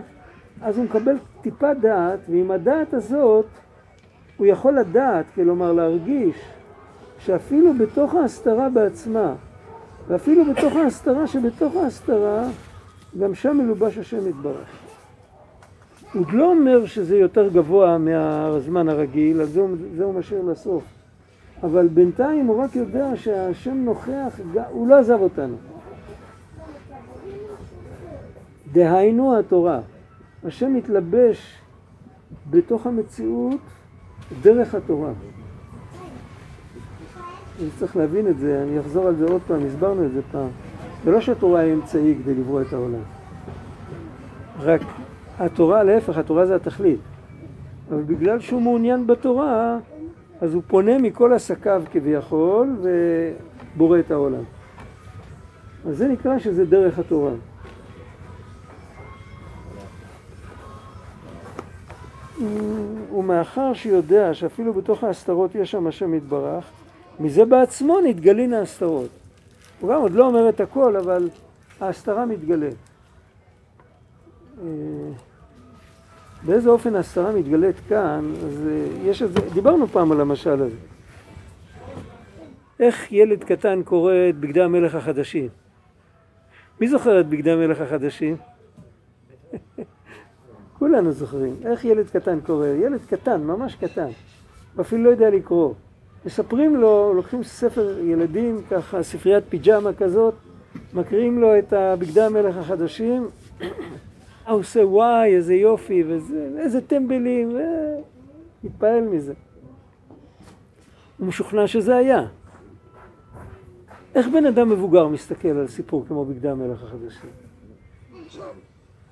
אז הוא מקבל טיפה דעת, ועם הדעת הזאת הוא יכול לדעת, כלומר להרגיש, שאפילו בתוך ההסתרה בעצמה, ואפילו בתוך ההסתרה שבתוך ההסתרה, גם שם מלובש השם יתברך. הוא לא אומר שזה יותר גבוה מהזמן הרגיל, אז זה הוא משאיר לסוף. אבל בינתיים הוא רק יודע שהשם נוכח, הוא לא עזב אותנו. דהיינו התורה. השם מתלבש בתוך המציאות דרך התורה. אני צריך להבין את זה, אני אחזור על זה עוד פעם, הסברנו את זה פעם. זה לא שהתורה היא אמצעי כדי לברוא את העולם. רק התורה, להפך, התורה זה התכלית. אבל בגלל שהוא מעוניין בתורה, אז הוא פונה מכל עסקיו כביכול ובורא את העולם. אז זה נקרא שזה דרך התורה. ומאחר שיודע שאפילו בתוך ההסתרות יש שם השם יתברך, מזה בעצמו נתגלין ההסתרות. הוא גם עוד לא אומר את הכל, אבל ההסתרה מתגלית. באיזה אופן ההסתרה מתגלית כאן, אז יש את זה, דיברנו פעם על המשל הזה. איך ילד קטן קורא את בגדי המלך החדשים? מי זוכר את בגדי המלך החדשים? כולנו זוכרים. איך ילד קטן קורא? ילד קטן, ממש קטן. אפילו לא יודע לקרוא. מספרים לו, לוקחים ספר ילדים, ככה ספריית פיג'מה כזאת, מקריאים לו את בגדי המלך החדשים, הוא עושה וואי, איזה יופי, ואיזה טמבלים, והתפעל מזה. הוא משוכנע שזה היה. איך בן אדם מבוגר מסתכל על סיפור כמו בגדי המלך החדשים?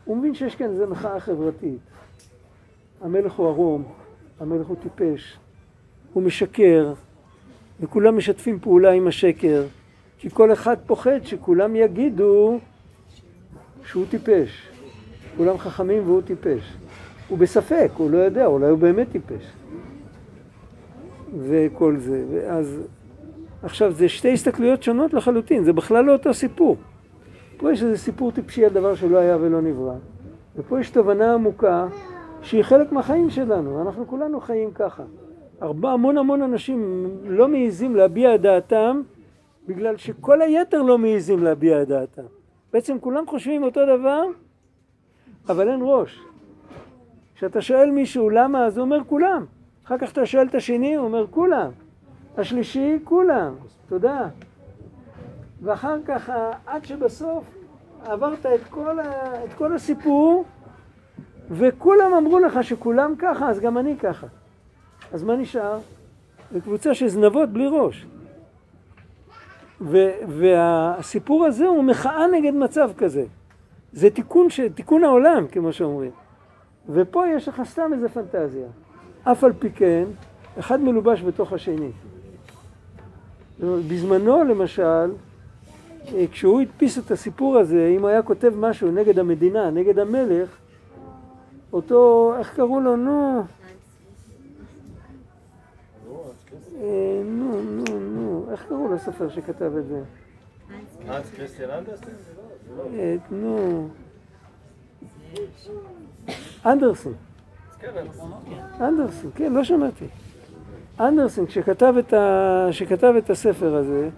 הוא מבין שיש כאן איזו מחאה חברתית. המלך הוא ערום, המלך הוא טיפש, הוא משקר, וכולם משתפים פעולה עם השקר, כי כל אחד פוחד שכולם יגידו שהוא טיפש. כולם חכמים והוא טיפש. הוא בספק, הוא לא יודע, אולי הוא באמת טיפש. וכל זה. ואז, עכשיו, זה שתי הסתכלויות שונות לחלוטין, זה בכלל לא אותו סיפור. פה יש איזה סיפור טיפשי על דבר שלא היה ולא נברא. ופה יש תובנה עמוקה שהיא חלק מהחיים שלנו, אנחנו כולנו חיים ככה. המון אנשים לא מעיזים להביע את דעתם, בגלל שכל היתר לא מעיזים להביע את דעתם. בעצם כולם חושבים אותו דבר, אבל אין ראש. כשאתה שואל מישהו למה, אז הוא אומר כולם. אחר כך אתה שואל את השני, הוא אומר כולם. השלישי, כולם. תודה. ואחר כך, עד שבסוף עברת את כל הסיפור, וכולם אמרו לך שכולם ככה, אז גם אני ככה. אז מה נשאר? זו קבוצה של זנבות בלי ראש. והסיפור הזה הוא מחאה נגד מצב כזה. זה תיקון העולם, כמו שאומרים. ופה יש לך סתם איזה פנטזיה. אף על פי כן, אחד מלובש בתוך השני. בזמנו, למשל, כשהוא הדפיס את הסיפור הזה, אם היה כותב משהו נגד המדינה, נגד המלך, אותו, איך קראו לו? נו, איך קראו לו הסופר שכתב את זה? אנדרסן, כן, לא שמעתי. אנדרסן, כשכתב את הספר הזה,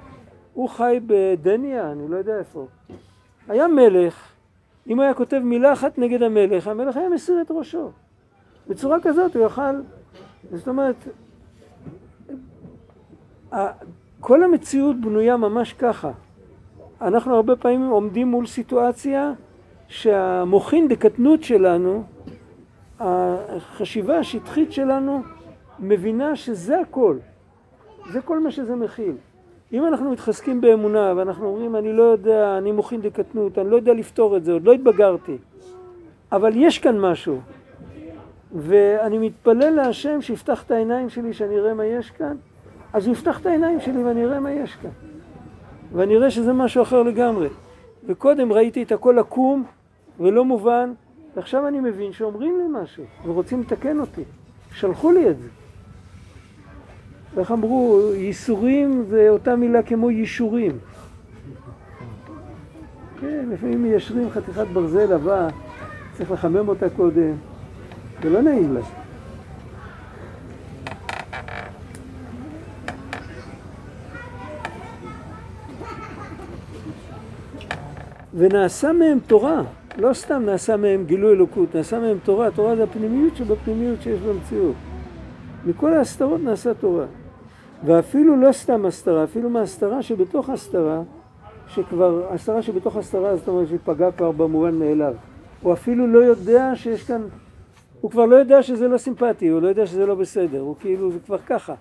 הוא חי בדניה, אני לא יודע איפה. היה מלך, אם היה כותב מילה אחת נגד המלך, המלך היה מסיר את ראשו. בצורה כזאת הוא יוכל, זאת אומרת, כל המציאות בנויה ממש ככה. אנחנו הרבה פעמים עומדים מול סיטואציה שהמוחין דקטנות שלנו, החשיבה השטחית שלנו, מבינה שזה הכל. זה כל מה שזה מכיל. אם אנחנו מתחזקים באמונה ואנחנו אומרים, אני לא יודע, אני מוחין דקטנות, אני לא יודע לפתור את זה, עוד לא התבגרתי. אבל יש כאן משהו. ואני מתפלל להשם שיפתח את העיניים שלי שאני אראה מה יש כאן. אז הוא יפתח את העיניים שלי ואני אראה מה יש כאן. ואני אראה שזה משהו אחר לגמרי. וקודם ראיתי את הכל עקום ולא מובן. ועכשיו אני מבין שאומרים לי משהו ורוצים לתקן אותי. שלחו לי את זה. ואיך אמרו, ייסורים זה אותה מילה כמו יישורים. כן, לפעמים מיישרים חתיכת ברזל הבאה, צריך לחמם אותה קודם. זה לא נעים לה. ונעשה מהם תורה, לא סתם נעשה מהם גילוי אלוקות, נעשה מהם תורה. תורה זה הפנימיות שבפנימיות שיש במציאות. מכל ההסתרות נעשה תורה. ואפילו לא סתם הסתרה, אפילו מההסתרה שבתוך הסתרה, שכבר, הסתרה שבתוך הסתרה, זאת אומרת שפגע כבר במובן מאליו. הוא אפילו לא יודע שיש כאן, הוא כבר לא יודע שזה לא סימפטי, הוא לא יודע שזה לא בסדר, הוא כאילו, זה כבר ככה.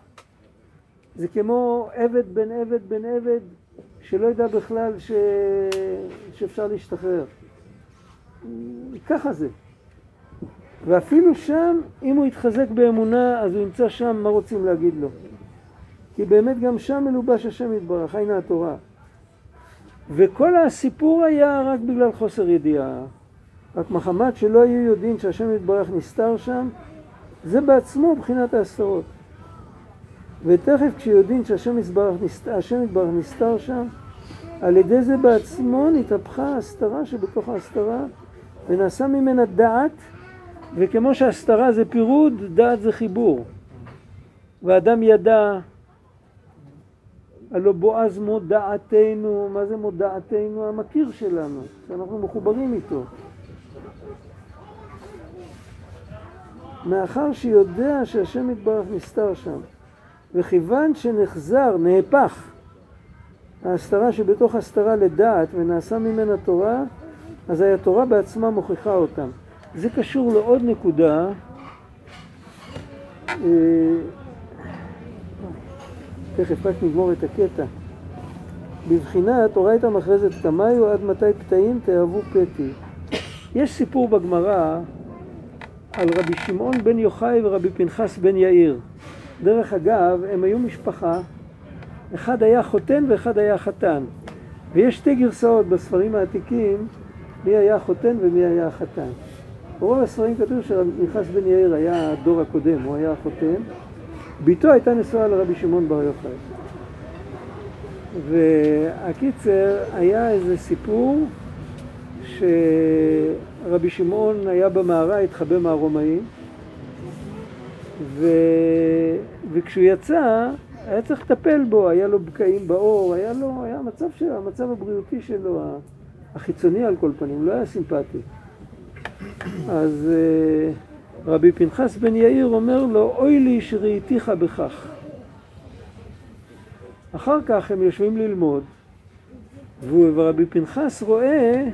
זה כמו עבד בן עבד בן עבד, שלא ידע בכלל שאפשר להשתחרר. ככה זה. ואפילו שם, אם הוא יתחזק באמונה, אז הוא ימצא שם מה רוצים להגיד לו. כי באמת גם שם מלובש השם יתברך, הנה התורה. וכל הסיפור היה רק בגלל חוסר ידיעה. רק מחמת שלא היו יודעים שהשם יתברך נסתר שם, זה בעצמו בחינת ההסתרות. ותכף כשיודעים שהשם יתברך נסתר שם, על ידי זה בעצמו נתהפכה ההסתרה שבתוך ההסתרה, ונעשה ממנה דעת, וכמו שההסתרה זה פירוד, דעת זה חיבור. ואדם ידע, הלא בועז מודעתנו, מה זה מודעתנו? המכיר שלנו, שאנחנו מחוברים איתו. מאחר שיודע שהשם יתברך נסתר שם, וכיוון שנחזר, נהפך, ההסתרה שבתוך הסתרה לדעת ונעשה ממנה תורה, אז התורה בעצמה מוכיחה אותם. זה קשור לעוד נקודה. תכף רק נגמור את הקטע. בבחינה, התורה הייתה מכרזת כמה יהיו עד מתי קטעים תאהבו פתי. יש סיפור בגמרא על רבי שמעון בן יוחאי ורבי פנחס בן יאיר. דרך אגב, הם היו משפחה אחד היה חותן ואחד היה חתן. ויש שתי גרסאות בספרים העתיקים, מי היה חותן ומי היה חתן. ברוב הספרים כתוב שרבי פנחס בן יאיר היה הדור הקודם, הוא היה חותן. ביתו הייתה נשואה לרבי שמעון בר יוחאי. והקיצר היה איזה סיפור שרבי שמעון היה במערה, התחבא מהרומאים, וכשהוא יצא היה צריך לטפל בו, היה לו בקעים באור, היה המצב הבריאותי שלו, החיצוני על כל פנים, לא היה סימפטי. אז רבי פנחס בן יאיר אומר לו, אוי לי שראיתיך בכך. אחר כך הם יושבים ללמוד, ורבי פנחס רואה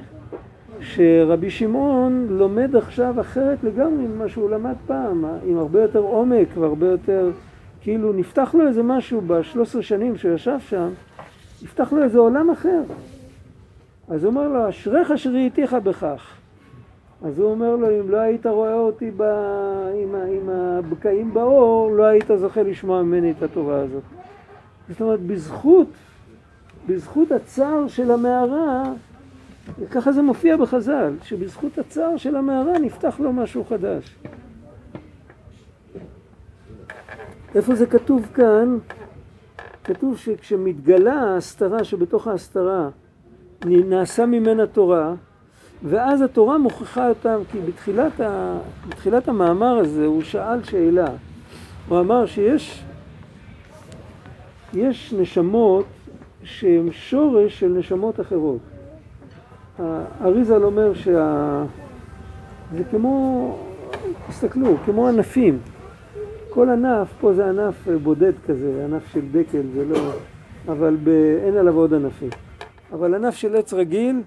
שרבי שמעון לומד עכשיו אחרת לגמרי ממה שהוא למד פעם, עם הרבה יותר עומק והרבה יותר, כאילו נפתח לו איזה משהו ב-13 שנים שהוא ישב שם, נפתח לו איזה עולם אחר. אז הוא אומר לו, אשריך שראיתיך בכך. אז הוא אומר לו, אם לא היית רואה אותי עם הבקעים באור, לא היית זוכה לשמוע ממני את התורה הזאת. זאת אומרת, בזכות הצער של המערה, ככה זה מופיע בחז"ל, שבזכות הצער של המערה נפתח לו משהו חדש. איפה זה כתוב כאן? כתוב שכשמתגלה ההסתרה, שבתוך ההסתרה נעשה ממנה תורה, ואז התורה מוכיחה אותם, כי בתחילת המאמר הזה הוא שאל שאלה. הוא אמר שיש נשמות שהן שורש של נשמות אחרות. האריז"ל אומר זה כמו, תסתכלו, כמו ענפים. כל ענף, פה זה ענף בודד כזה, ענף של דקל, זה לא, אבל אין עליו עוד ענפים. אבל ענף של עץ רגיל,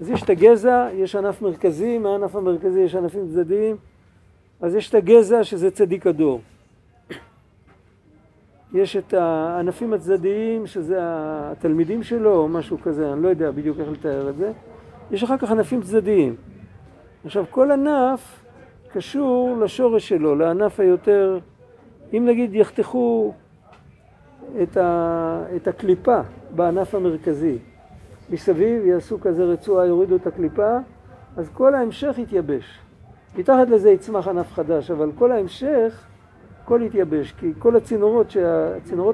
אז יש את הגזע, יש ענף מרכזי, מהענף המרכזי יש ענפים צדדיים, אז יש את הגזע שזה צדיק הדור. יש את הענפים הצדדיים שזה התלמידים שלו או משהו כזה, אני לא יודע בדיוק איך לתאר את זה. יש אחר כך ענפים צדדיים. עכשיו כל ענף קשור לשורש שלו, לענף היותר, אם נגיד יחתכו את הקליפה בענף המרכזי. מסביב יעשו כזה רצועה, יורידו את הקליפה, אז כל ההמשך יתייבש. מתחת לזה יצמח ענף חדש, אבל כל ההמשך, כל יתייבש, כי כל הצינורות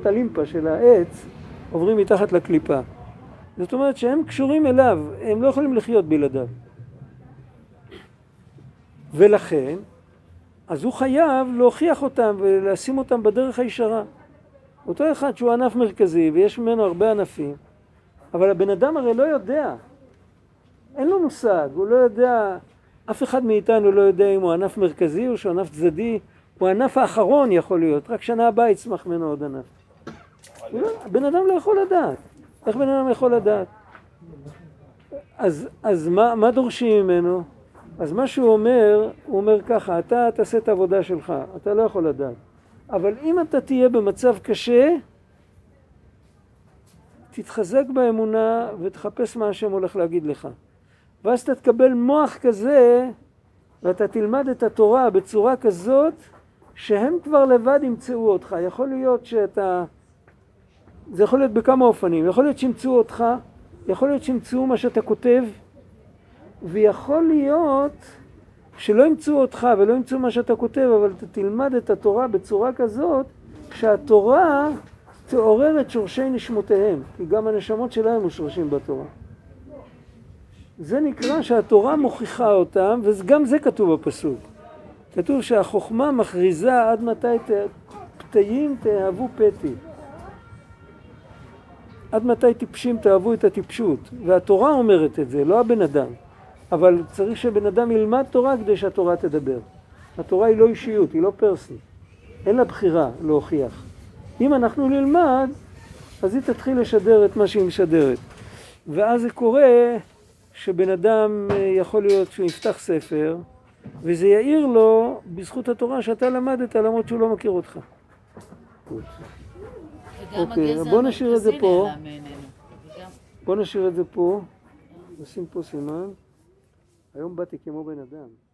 הלימפה של העץ עוברים מתחת לקליפה. זאת אומרת שהם קשורים אליו, הם לא יכולים לחיות בלעדיו. ולכן, אז הוא חייב להוכיח אותם ולשים אותם בדרך הישרה. אותו אחד שהוא ענף מרכזי ויש ממנו הרבה ענפים, אבל הבן אדם הרי לא יודע, אין לו מושג, הוא לא יודע, אף אחד מאיתנו לא יודע אם הוא ענף מרכזי או שהוא ענף צדדי, הוא ענף האחרון יכול להיות, רק שנה הבאה יצמח ממנו עוד ענף. הבן אדם לא יכול לדעת, איך בן אדם יכול לדעת? אז מה דורשים ממנו? אז מה שהוא אומר, הוא אומר ככה, אתה תעשה את העבודה שלך, אתה לא יכול לדעת. אבל אם אתה תהיה במצב קשה, תתחזק באמונה ותחפש מה השם הולך להגיד לך. ואז אתה תקבל מוח כזה, ואתה תלמד את התורה בצורה כזאת, שהם כבר לבד ימצאו אותך. יכול להיות זה יכול להיות בכמה אופנים. יכול להיות שימצאו אותך, יכול להיות שימצאו מה שאתה כותב, ויכול להיות שלא ימצאו אותך ולא ימצאו מה שאתה כותב, אבל אתה תלמד את התורה בצורה כזאת, שהתורה תעורר את שורשי נשמותיהם, כי גם הנשמות שלהם מושרשים בתורה. זה נקרא שהתורה מוכיחה אותם, וגם זה כתוב בפסוק. כתוב שהחוכמה מכריזה עד מתי פתאים תאהבו פתי. עד מתי טיפשים תאהבו את הטיפשות. והתורה אומרת את זה, לא הבן אדם. אבל צריך שבן אדם ילמד תורה כדי שהתורה תדבר. התורה היא לא אישיות, היא לא פרסי. אין לה בחירה להוכיח. אם אנחנו נלמד, אז היא תתחיל לשדר את מה שהיא משדרת. ואז זה קורה שבן אדם יכול להיות שהוא יפתח ספר, וזה יאיר לו בזכות התורה שאתה למדת, למרות שהוא לא מכיר אותך. אוקיי, בוא נשאיר את זה פה. נשים פה סימן. היום באתי כמו בן אדם.